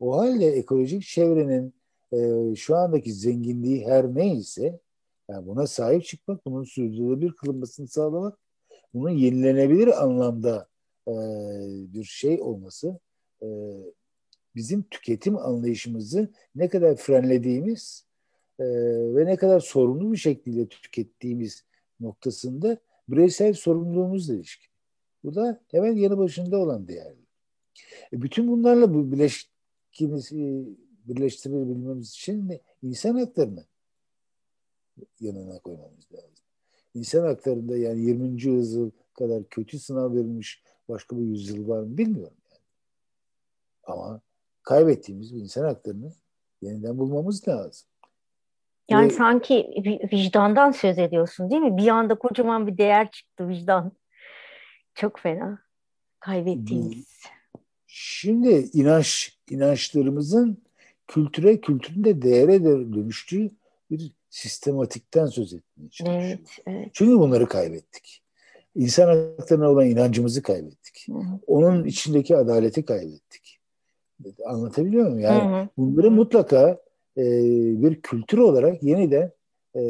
O halde ekolojik çevrenin e, şu andaki zenginliği her neyse, yani buna sahip çıkmak, bunun sürdürülebilir kılınmasını sağlamak, bunun yenilenebilir anlamda e, bir şey olması, e, bizim tüketim anlayışımızı ne kadar frenlediğimiz Ee, ve ne kadar sorumlu bir şekilde tükettiğimiz noktasında bireysel sorumluluğumuzla ilişkili. Bu da hemen yanı başında olan değerli. E, bütün bunlarla bu birleştirebilmemiz için insan haklarını yanına koymamız lazım. İnsan haklarında yani yirminci yüzyıl kadar kötü sınav verilmiş başka bir yüzyıl var mı bilmiyorum yani. Ama kaybettiğimiz bu insan haklarını yeniden bulmamız lazım. Yani ee, sanki vicdandan söz ediyorsun, değil mi? Bir anda kocaman bir değer çıktı, vicdan. Çok fena. Kaybettiğimiz. Şimdi inanç, inançlarımızın kültüre, kültürün de değere dönüştüğü bir sistematikten söz etmeye çalışıyorum. Evet, evet. Çünkü bunları kaybettik. İnsan haklarına olan inancımızı kaybettik. Hı hı. Onun içindeki adaleti kaybettik. Anlatabiliyor muyum? Yani hı hı. bunları mutlaka bir kültür olarak yeniden e,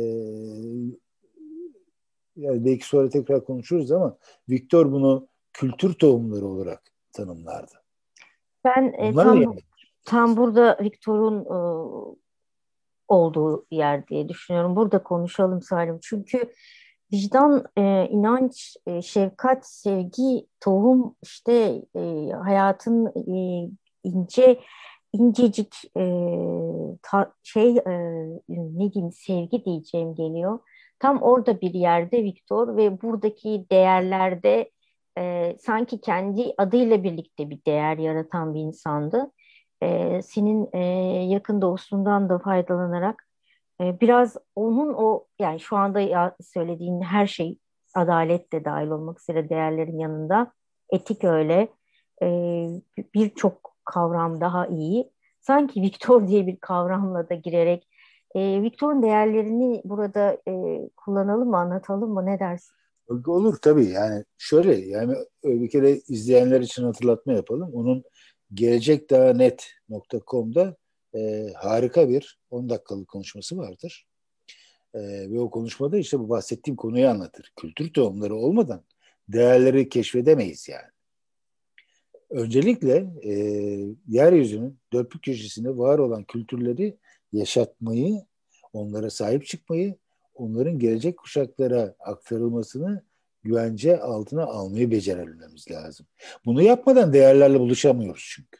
yani belki sonra tekrar konuşuruz ama Viktor bunu kültür tohumları olarak tanımlardı. Ben e, tam, tam burada Viktor'un e, olduğu yer diye düşünüyorum. Burada konuşalım Salim. Çünkü vicdan, e, inanç, e, şefkat, sevgi, tohum, işte e, hayatın e, ince incecik e, ta, şey e, ne diyeyim sevgi diyeceğim geliyor. Tam orada bir yerde Viktor ve buradaki değerlerde e, sanki kendi adıyla birlikte bir değer yaratan bir insandı. E, senin e, yakın dostundan da faydalanarak e, biraz onun o yani şu anda ya söylediğin her şey adalet de dahil olmak üzere değerlerin yanında etik öyle e, birçok kavram daha iyi. Sanki Viktor diye bir kavramla da girerek e, Viktor'un değerlerini burada e, kullanalım mı, anlatalım mı? Ne dersin? Olur tabii. Yani şöyle yani bir kere izleyenler için hatırlatma yapalım. Onun Gelecek Daha Net nokta com'da e, harika bir on dakikalık konuşması vardır. E, ve o konuşmada işte bu bahsettiğim konuyu anlatır. Kültür tohumları olmadan değerleri keşfedemeyiz yani. Öncelikle e, yeryüzünün dört bir köşesinde var olan kültürleri yaşatmayı, onlara sahip çıkmayı, onların gelecek kuşaklara aktarılmasını güvence altına almayı becerebilmemiz lazım. Bunu yapmadan değerlerle buluşamıyoruz çünkü.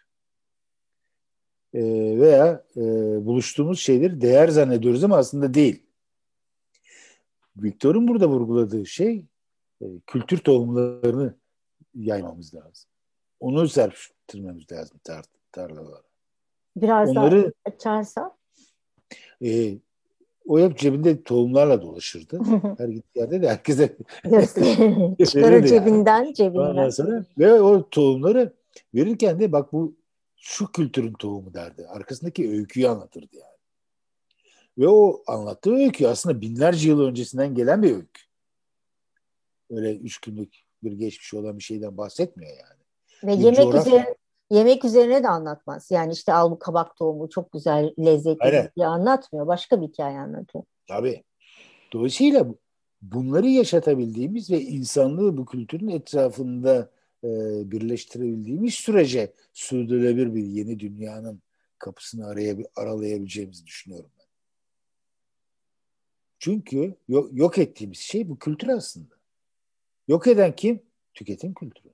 E, veya e, buluştuğumuz şeyleri değer zannediyoruz ama aslında değil. Viktor'un burada vurguladığı şey e, kültür tohumlarını yaymamız lazım. Onu serpiştirmemiz lazım tar- tarlalara. Biraz onları, daha açarsa? E, o hep cebinde tohumlarla dolaşırdı. Her gittiği yerde de herkese çıkarır cebinden, yani. cebinden. Sonra, ve o tohumları verirken de bak bu şu kültürün tohumu derdi. Arkasındaki öyküyü anlatırdı yani. Ve o anlattığı öykü aslında binlerce yıl öncesinden gelen bir öykü. Öyle üç günlük bir geçmiş olan bir şeyden bahsetmiyor yani. Ve bir yemek coğrafya. üzerine yemek üzerine de anlatmaz. Yani işte al bu kabak tohumu çok güzel lezzetli diye anlatmıyor. Başka bir hikaye anlatıyor. Tabii. Dolayısıyla bunları yaşatabildiğimiz ve insanlığı bu kültürün etrafında e, birleştirebildiğimiz sürece sürdürülebilir bir yeni dünyanın kapısını arayab- aralayabileceğimizi düşünüyorum ben. Çünkü yok, yok ettiğimiz şey bu kültür aslında. Yok eden kim? Tüketim kültürü.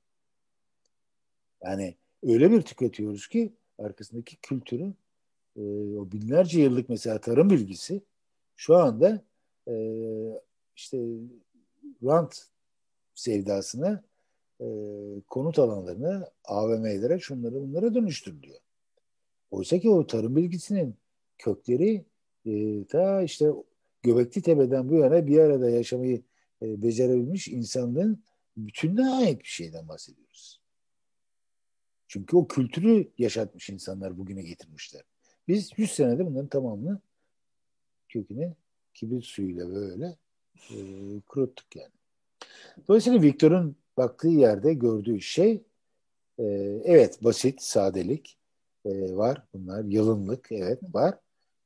Yani öyle bir tüketiyoruz ki arkasındaki kültürün e, o binlerce yıllık mesela tarım bilgisi şu anda e, işte rant sevdasına e, konut alanlarına A V M'lere şunlara bunlara dönüştürülüyor. Oysa ki o tarım bilgisinin kökleri e, ta işte Göbekli Tepe'den bu yana bir arada yaşamayı e, becerebilmiş insanlığın bütününe ait bir şeyden bahsediyoruz. Çünkü o kültürü yaşatmış insanlar bugüne getirmişler. Biz yüz senede bunların tamamını köküne kibrit suyuyla böyle e, kuruttuk yani. Dolayısıyla Viktor'un baktığı yerde gördüğü şey e, evet basit, sadelik e, var bunlar. Yalınlık evet var.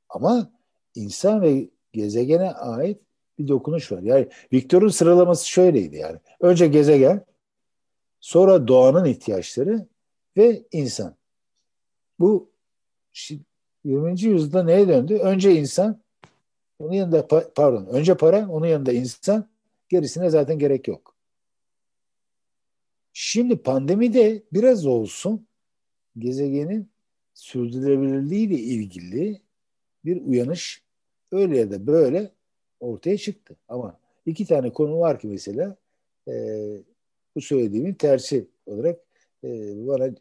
Ama insan ve gezegene ait bir dokunuş var. Yani Viktor'un sıralaması şöyleydi yani. Önce gezegen, sonra doğanın ihtiyaçları ve insan. Bu yirminci yüzyılda neye döndü? Önce insan, onun yanında pardon, önce para, onun yanında insan, gerisine zaten gerek yok. Şimdi pandemide biraz olsun gezegenin sürdürülebilirliğiyle ilgili bir uyanış öyle ya da böyle ortaya çıktı. Ama iki tane konu var ki mesela e, bu söylediğimin tersi olarak bana e,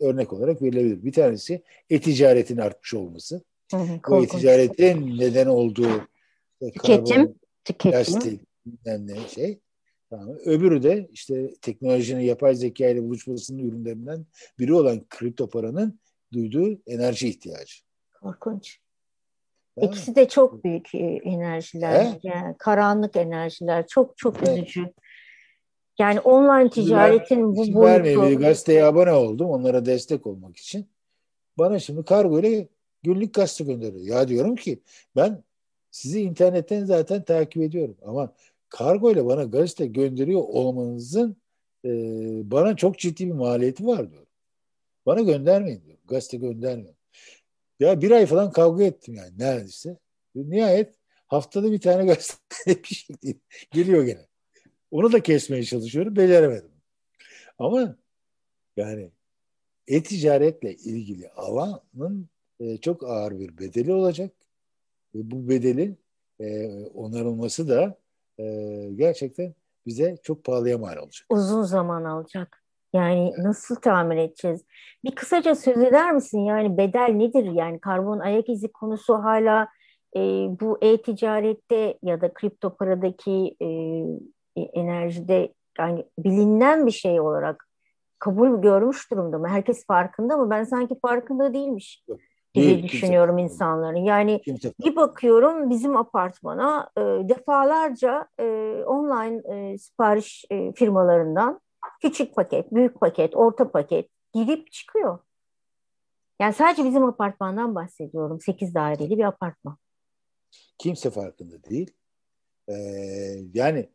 örnek olarak verilebilir. Bir tanesi e-ticaretin artmış olması. Hı hı, o e-ticaretin neden olduğu tüketim, tüketim. Şey. Tamam. Öbürü de işte teknolojinin yapay zeka ile buluşmasının ürünlerinden biri olan kripto paranın duyduğu enerji ihtiyacı. Korkunç. Tamam. İkisi de çok büyük enerjiler. Yani karanlık enerjiler. Çok çok üzücü. Evet. Yani online ticaretin bu boyutu. Gazeteye abone oldum onlara destek olmak için. Bana şimdi kargo ile günlük gazete gönderiyor. Ya diyorum ki ben sizi internetten zaten takip ediyorum. Ama kargo ile bana gazete gönderiyor olmanızın e, bana çok ciddi bir maliyeti var diyorum. Bana göndermeyin diyor. Gazete göndermeyin. Ya bir ay falan kavga ettim yani neredeyse. Nihayet haftada bir tane gazete bir şey değil. Geliyor gene. Onu da kesmeye çalışıyorum. Beceremedim. Ama yani e-ticaretle ilgili alanın e, çok ağır bir bedeli olacak. Ve bu bedelin e, onarılması da e, gerçekten bize çok pahalıya mal olacak. Uzun zaman alacak. Yani evet. Nasıl tamir edeceğiz? Bir kısaca söz eder misin? Yani bedel nedir? Yani karbon ayak izi konusu hala e, bu e-ticarette ya da kripto paradaki e, enerjide yani bilinen bir şey olarak kabul görmüş durumda mı? Herkes farkında mı? Ben sanki farkında değilmiş Yok, gibi değil, düşünüyorum kimse. insanların. Yani kimse. Bir bakıyorum bizim apartmana e, defalarca e, online e, sipariş e, firmalarından küçük paket, büyük paket, orta paket girip çıkıyor. Yani sadece bizim apartmandan bahsediyorum. sekiz daireli bir apartman. Kimse farkında değil. Ee, yani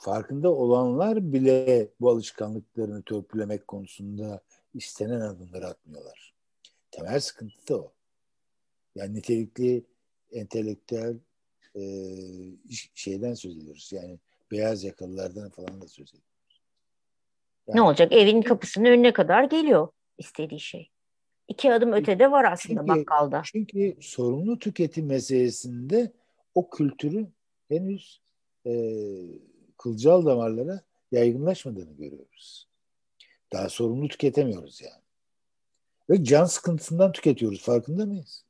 farkında olanlar bile bu alışkanlıklarını törpülemek konusunda istenen adımları atmıyorlar. Temel sıkıntı da o. Yani nitelikli entelektüel e, şeyden söz ediyoruz. Yani beyaz yakalılardan falan da söz ediyoruz. Yani, ne olacak? Evin kapısının önüne kadar geliyor istediği şey. İki adım ötede var aslında çünkü, bakkalda. Çünkü sorumlu tüketim meselesinde o kültürü henüz e, kılcal damarlara yaygınlaşmadığını görüyoruz. Daha sorumlu tüketemiyoruz yani. Ve can sıkıntısından tüketiyoruz. Farkında mıyız?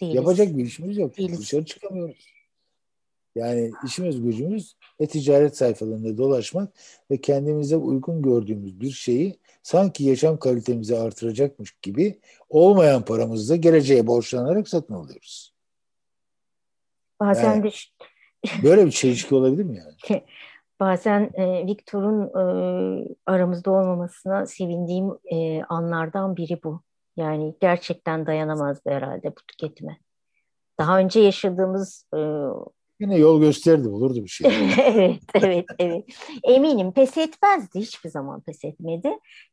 Değiliz. Yapacak bir işimiz yok. Değiliz. Dışarı çıkamıyoruz. Yani işimiz gücümüz e-ticaret sayfalarında dolaşmak ve kendimize uygun gördüğümüz bir şeyi sanki yaşam kalitemizi artıracakmış gibi olmayan paramızla geleceğe borçlanarak satın alıyoruz. Bazen yani, de böyle bir çelişki olabilir mi yani? Bazen e, Viktor'un e, aramızda olmamasına sevindiğim e, anlardan biri bu. Yani gerçekten dayanamazdı herhalde bu tüketime. Daha önce yaşadığımız e, yine yol gösterdi, olurdu bir şey. evet, evet, evet. Eminim pes etmezdi, hiçbir zaman pes etmedi.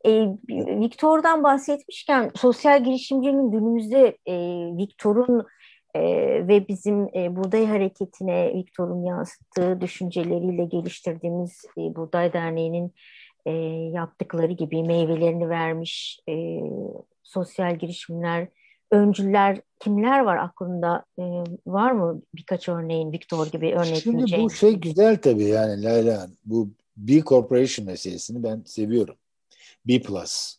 E, Viktor'dan bahsetmişken, sosyal girişimcinin günümüzde e, Viktor'un e, ve bizim e, Buday Hareketi'ne Viktor'un yansıttığı düşünceleriyle geliştirdiğimiz e, Buğday Derneği'nin e, yaptıkları gibi meyvelerini vermiş e, sosyal girişimler, öncüler kimler var aklında? Ee, var mı birkaç örneğin Viktor gibi örnekleyeceğim? Şimdi bu şey güzel tabii yani Layla. Bu B Corporation meselesini ben seviyorum. B Plus,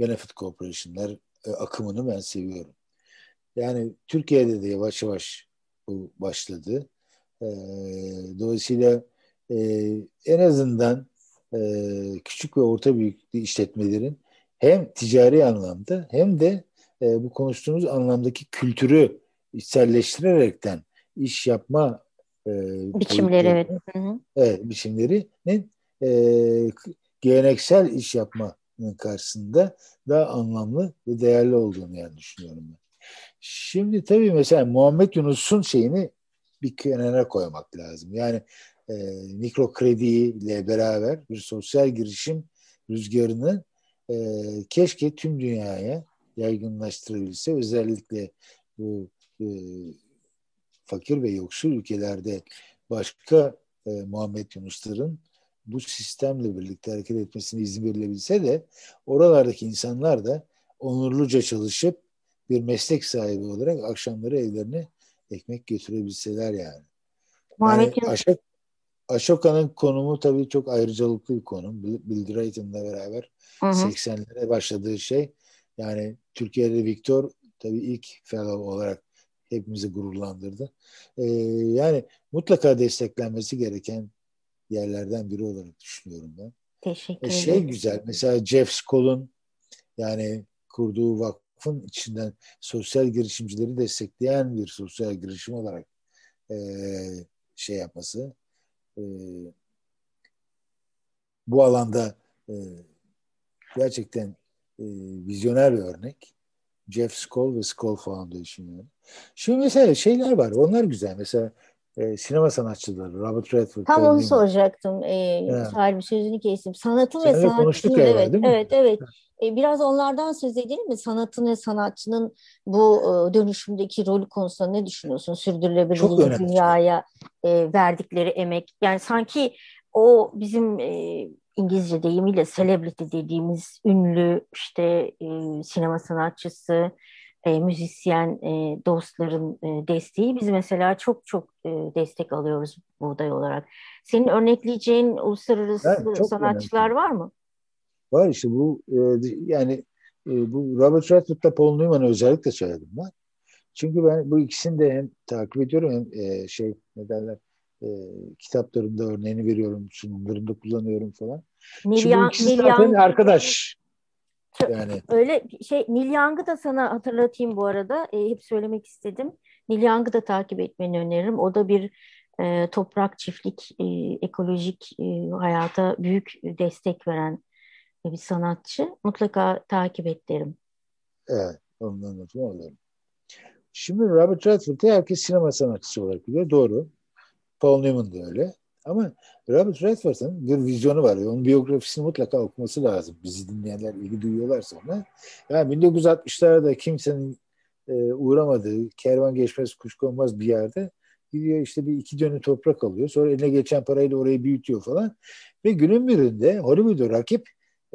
Benefit Corporation'lar e, akımını ben seviyorum. Yani Türkiye'de de yavaş yavaş bu başladı. E, dolayısıyla e, en azından e, küçük ve orta büyüklüklü işletmelerin hem ticari anlamda hem de E, bu konuştuğumuz anlamdaki kültürü içselleştirerekten iş yapma e, biçimleri evet. Evet, biçimlerinin e, geleneksel iş yapmanın karşısında daha anlamlı ve değerli olduğunu yani düşünüyorum ben. Şimdi tabii mesela Muhammed Yunus'un şeyini bir kenara koymak lazım. Yani e, mikro krediyle beraber bir sosyal girişim rüzgarını e, keşke tüm dünyaya yaygınlaştırılırsa özellikle bu e, fakir ve yoksul ülkelerde başka e, Muhammed Yunusların bu sistemle birlikte hareket etmesine izin verilebilse de oralardaki insanlar da onurluca çalışıp bir meslek sahibi olarak akşamları evlerine ekmek götürebilseler yani. Muhammed yani Aşok, Aşoka'nın konumu tabii çok ayrıcalıklı bir konum. Bill Drayton'la beraber hı hı. seksenlere başladığı şey. Yani Türkiye'de Viktor tabii ilk fellow olarak hepimizi gururlandırdı. Ee, yani mutlaka desteklenmesi gereken yerlerden biri olarak düşünüyorum ben. Teşekkür ederim. Şey güzel, mesela Jeff Skoll'un yani kurduğu vakfın içinden sosyal girişimcileri destekleyen bir sosyal girişim olarak e, şey yapması. E, bu alanda e, gerçekten E, vizyoner bir örnek. Jeff Skoll ve Skoll Foundation'ı. Şimdi mesela şeyler var. Onlar güzel. Mesela e, sinema sanatçıları Robert Redford. Tam onu soracaktım. E, Salim sözünü kestim. Sanatın ve sanatçının. Evet, evet, evet. Biraz onlardan söz edelim mi? Sanatın ve sanatçının bu dönüşümdeki rolü konusunda ne düşünüyorsun? Sürdürülebilir dünyaya verdikleri emek. Yani sanki o bizim İngilizce deyimiyle celebrity dediğimiz ünlü işte sinema sanatçısı, müzisyen dostların desteği. Biz mesela çok çok destek alıyoruz Buğday olarak. Senin örnekleyeceğin uluslararası evet, sanatçılar önemli. Var mı? Var işte bu yani bu Robert Redford'la Paul Newman'ı özellikle söyledim ben. Çünkü ben bu ikisini de hem takip ediyorum hem şey ne derler e, kitaplarımda örneğini veriyorum, sunumlarımda kullanıyorum falan. Neil Young, Neil Young arkadaş. Yani. Öyle şey Neil Young'ı da sana hatırlatayım bu arada. E, hep söylemek istedim. Neil Young'ı da takip etmeni öneririm. O da bir e, toprak çiftlik e, ekolojik e, hayata büyük destek veren bir sanatçı. Mutlaka takip et derim. Evet. Ondan ötürü olurum. Şimdi Robert Redford'ı herkes sinema sanatçısı olarak biliyor. Doğru. Paul Newman da öyle. Ama Robert Redford'ın bir vizyonu var. Onun biyografisini mutlaka okuması lazım. Bizi dinleyenler ilgi duyuyorlarsa ona. Yani bin dokuz yüz altmışlarda kimsenin uğramadığı, kervan geçmez kuşkonmaz bir yerde gidiyor işte bir iki dönüm toprak alıyor. Sonra eline geçen parayla orayı büyütüyor falan. Ve günün birinde Hollywood'a rakip E,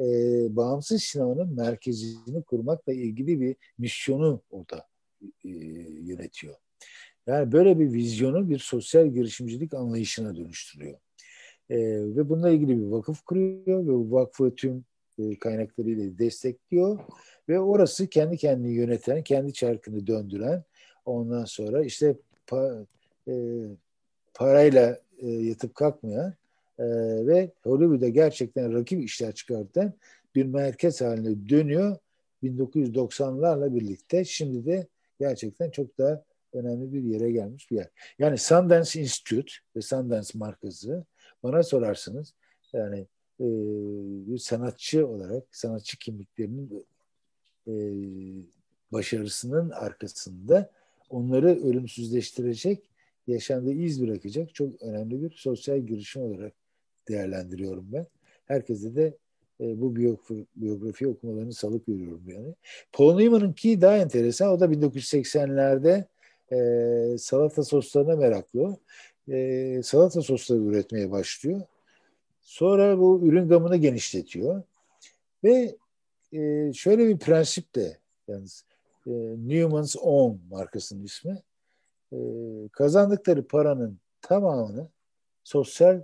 bağımsız sinemanın merkezini kurmakla ilgili bir misyonu orada e, yönetiyor. Yani böyle bir vizyonu bir sosyal girişimcilik anlayışına dönüştürüyor. E, ve bununla ilgili bir vakıf kuruyor ve bu vakfı tüm e, kaynaklarıyla destekliyor ve orası kendi kendini yöneten, kendi çarkını döndüren, ondan sonra işte pa, e, parayla e, yatıp kalkmayan Ee, ve Hollywood'a gerçekten rakip işler çıkartan bir merkez haline dönüyor bin dokuz yüz doksanlarla birlikte. Şimdi de gerçekten çok daha önemli bir yere gelmiş bir yer. Yani Sundance Institute ve Sundance markası bana sorarsınız yani e, bir sanatçı olarak sanatçı kimliklerinin e, başarısının arkasında onları ölümsüzleştirecek, yaşamda iz bırakacak çok önemli bir sosyal girişim olarak değerlendiriyorum ben. Herkese de e, bu biyografi, biyografi okumalarını salık veriyorum yani. Paul Newman'ınki daha enteresan. O da bin dokuz yüz seksenlerde e, salata soslarına meraklı. E, salata sosları üretmeye başlıyor. Sonra bu ürün gamını genişletiyor. Ve e, şöyle bir prensip de yalnız e, Newman's Own markasının ismi. E, kazandıkları paranın tamamını sosyal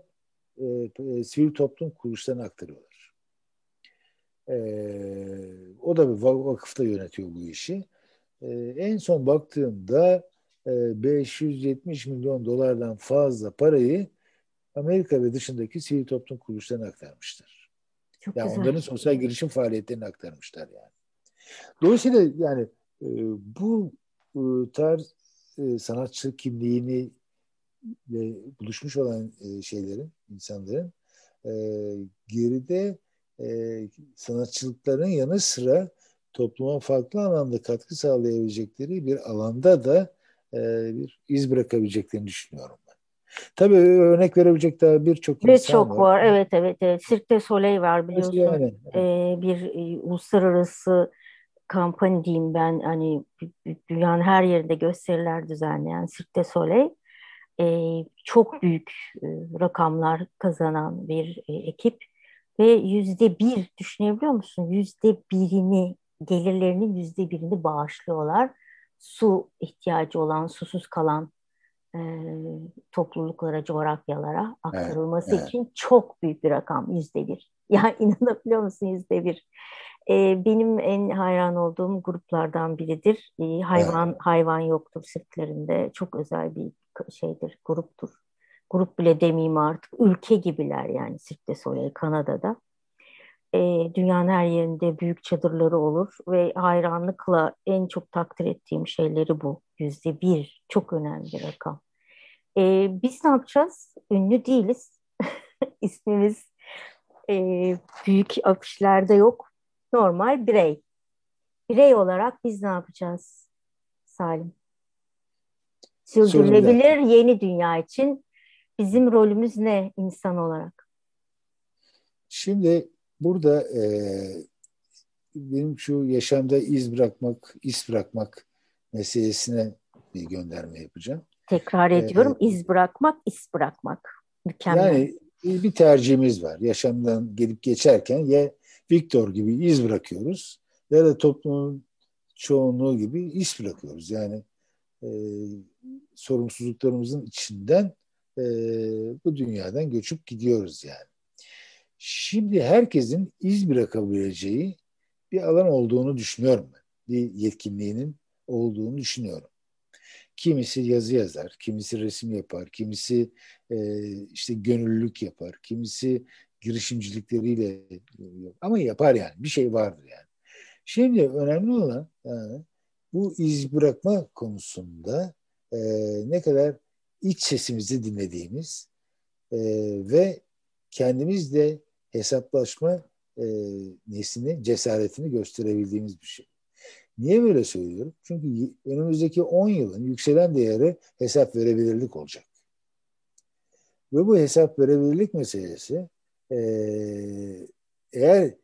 E, e, sivil toplum kuruluşlarına aktarıyorlar. E, o da bir vakıfta yönetiyor bu işi. E, en son baktığımda e, beş yüz yetmiş milyon dolardan fazla parayı Amerika ve dışındaki sivil toplum kuruluşlarına aktarmışlar. Çok yani güzel. Onların sosyal girişim faaliyetlerini aktarmışlar yani. Dolayısıyla yani e, bu e, tarz e, sanatçı kimliğini ve buluşmuş olan şeylerin, insanların e, geride e, sanatçılıkların yanı sıra topluma farklı anlamda katkı sağlayabilecekleri bir alanda da e, bir iz bırakabileceklerini düşünüyorum ben. Tabii örnek verebilecek daha birçok insan çok var. var. Evet, evet, evet. Cirque du Soleil var biliyorsun. Yani, evet. Ee, bir e, uluslararası kampanya diyeyim ben, hani dünyanın her yerinde gösteriler düzenleyen Cirque du Soleil. Ee, çok büyük e, rakamlar kazanan bir e, ekip ve yüzde bir düşünebiliyor musun? Yüzde birini, gelirlerinin yüzde birini bağışlıyorlar. Su ihtiyacı olan, susuz kalan e, topluluklara, coğrafyalara aktarılması evet, evet. için çok büyük bir rakam, yüzde bir. Yani inanabiliyor musun yüzde bir? E, benim en hayran olduğum gruplardan biridir. E, hayvan evet. hayvan yoktur sirklerinde. Çok özel bir şeydir, gruptur. Grup bile demeyeyim artık. Ülke gibiler yani Cirque du Soleil Kanada'da. E, dünyanın her yerinde büyük çadırları olur ve hayranlıkla en çok takdir ettiğim şeyleri bu. Yüzde bir. Çok önemli bir rakam. E, biz ne yapacağız? Ünlü değiliz. İsmimiz e, büyük afişlerde yok. Normal birey. Birey olarak biz ne yapacağız Salim? Sürdürülebilir yeni dünya için bizim rolümüz ne insan olarak? Şimdi burada e, benim şu yaşamda iz bırakmak, iz bırakmak meselesine bir gönderme yapacağım. Tekrar ediyorum, ee, iz bırakmak, iz bırakmak. Mükemmel. Yani bir tercihimiz var. Yaşamdan gelip geçerken ya Viktor gibi iz bırakıyoruz ya da toplumun çoğunluğu gibi iz bırakıyoruz. Yani e, sorumsuzluklarımızın içinden e, bu dünyadan göçüp gidiyoruz yani. Şimdi herkesin iz bırakabileceği bir alan olduğunu düşünüyorum ben. Bir yetkinliğinin olduğunu düşünüyorum. Kimisi yazı yazar, kimisi resim yapar, kimisi e, işte gönüllülük yapar, kimisi girişimcilikleriyle ama yapar yani. Bir şey vardır yani. Şimdi önemli olan yani, bu iz bırakma konusunda e, ne kadar iç sesimizi dinlediğimiz e, ve kendimizle hesaplaşma e, nesini, cesaretini gösterebildiğimiz bir şey. Niye böyle söylüyorum? Çünkü önümüzdeki on yılın yükselen değeri hesap verebilirlik olacak. Ve bu hesap verebilirlik meselesi e, eğer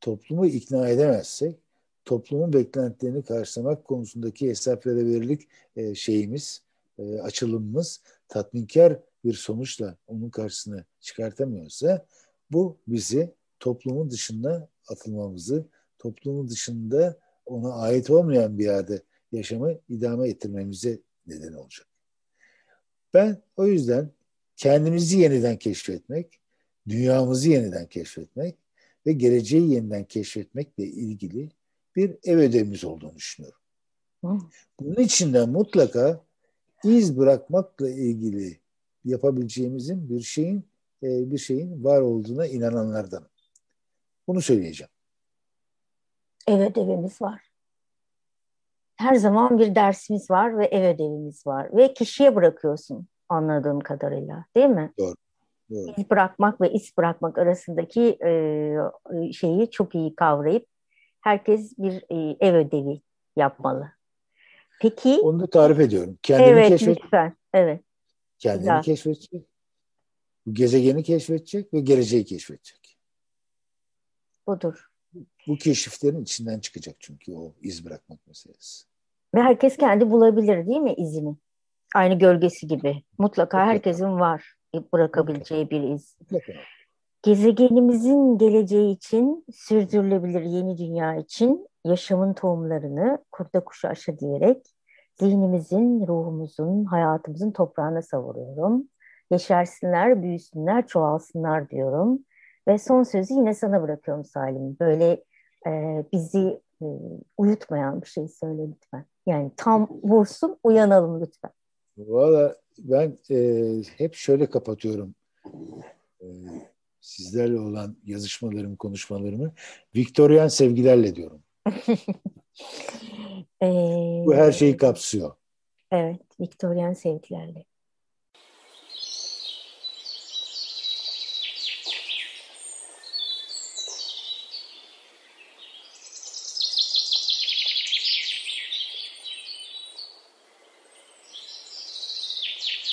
toplumu ikna edemezsek, toplumun beklentilerini karşılamak konusundaki hesap verebilirlik e, şeyimiz, e, açılımımız tatminkar bir sonuçla onun karşısına çıkartamıyorsa bu bizi toplumun dışında atılmamızı, toplumun dışında ona ait olmayan bir yerde yaşamı idame ettirmemize neden olacak. Ben o yüzden kendimizi yeniden keşfetmek, dünyamızı yeniden keşfetmek ve geleceği yeniden keşfetmekle ilgili bir ev ödevimiz olduğunu düşünüyorum. Bunun için de mutlaka iz bırakmakla ilgili yapabileceğimizin bir şeyin bir şeyin var olduğuna inananlardan. Bunu söyleyeceğim. Ev ödevimiz var. Her zaman bir dersimiz var ve ev ödevimiz var. Ve kişiye bırakıyorsun anladığım kadarıyla, değil mi? Doğru. Doğru. İz bırakmak ve iz bırakmak arasındaki şeyi çok iyi kavrayıp herkes bir ev ödevi yapmalı. Peki. Onu da tarif ediyorum. Kendini evet, keşfet. Lütfen. Evet. Kendini Güzel. keşfedecek, gezegeni keşfedecek ve geleceği keşfedecek. Budur. Bu keşiflerin içinden çıkacak çünkü o iz bırakmak meselesi. Ve herkes kendi bulabilir değil mi izini? Aynı gölgesi gibi. Mutlaka herkesin var bırakabileceği bir iz. Gezegenimizin geleceği için, sürdürülebilir yeni dünya için yaşamın tohumlarını kurda kuşa aşı diyerek zihnimizin, ruhumuzun, hayatımızın toprağına savuruyorum. Yeşersinler, büyüsünler, çoğalsınlar diyorum. Ve son sözü yine sana bırakıyorum Salim. Böyle e, bizi e, uyutmayan bir şey söyle lütfen. Yani tam vursun, uyanalım lütfen. Valla ben e, hep şöyle kapatıyorum. E, sizlerle olan yazışmalarımı, konuşmalarımı Viktoryan sevgilerle diyorum. Ee, Bu her şeyi kapsıyor. Evet, Viktoryan sevgilerle.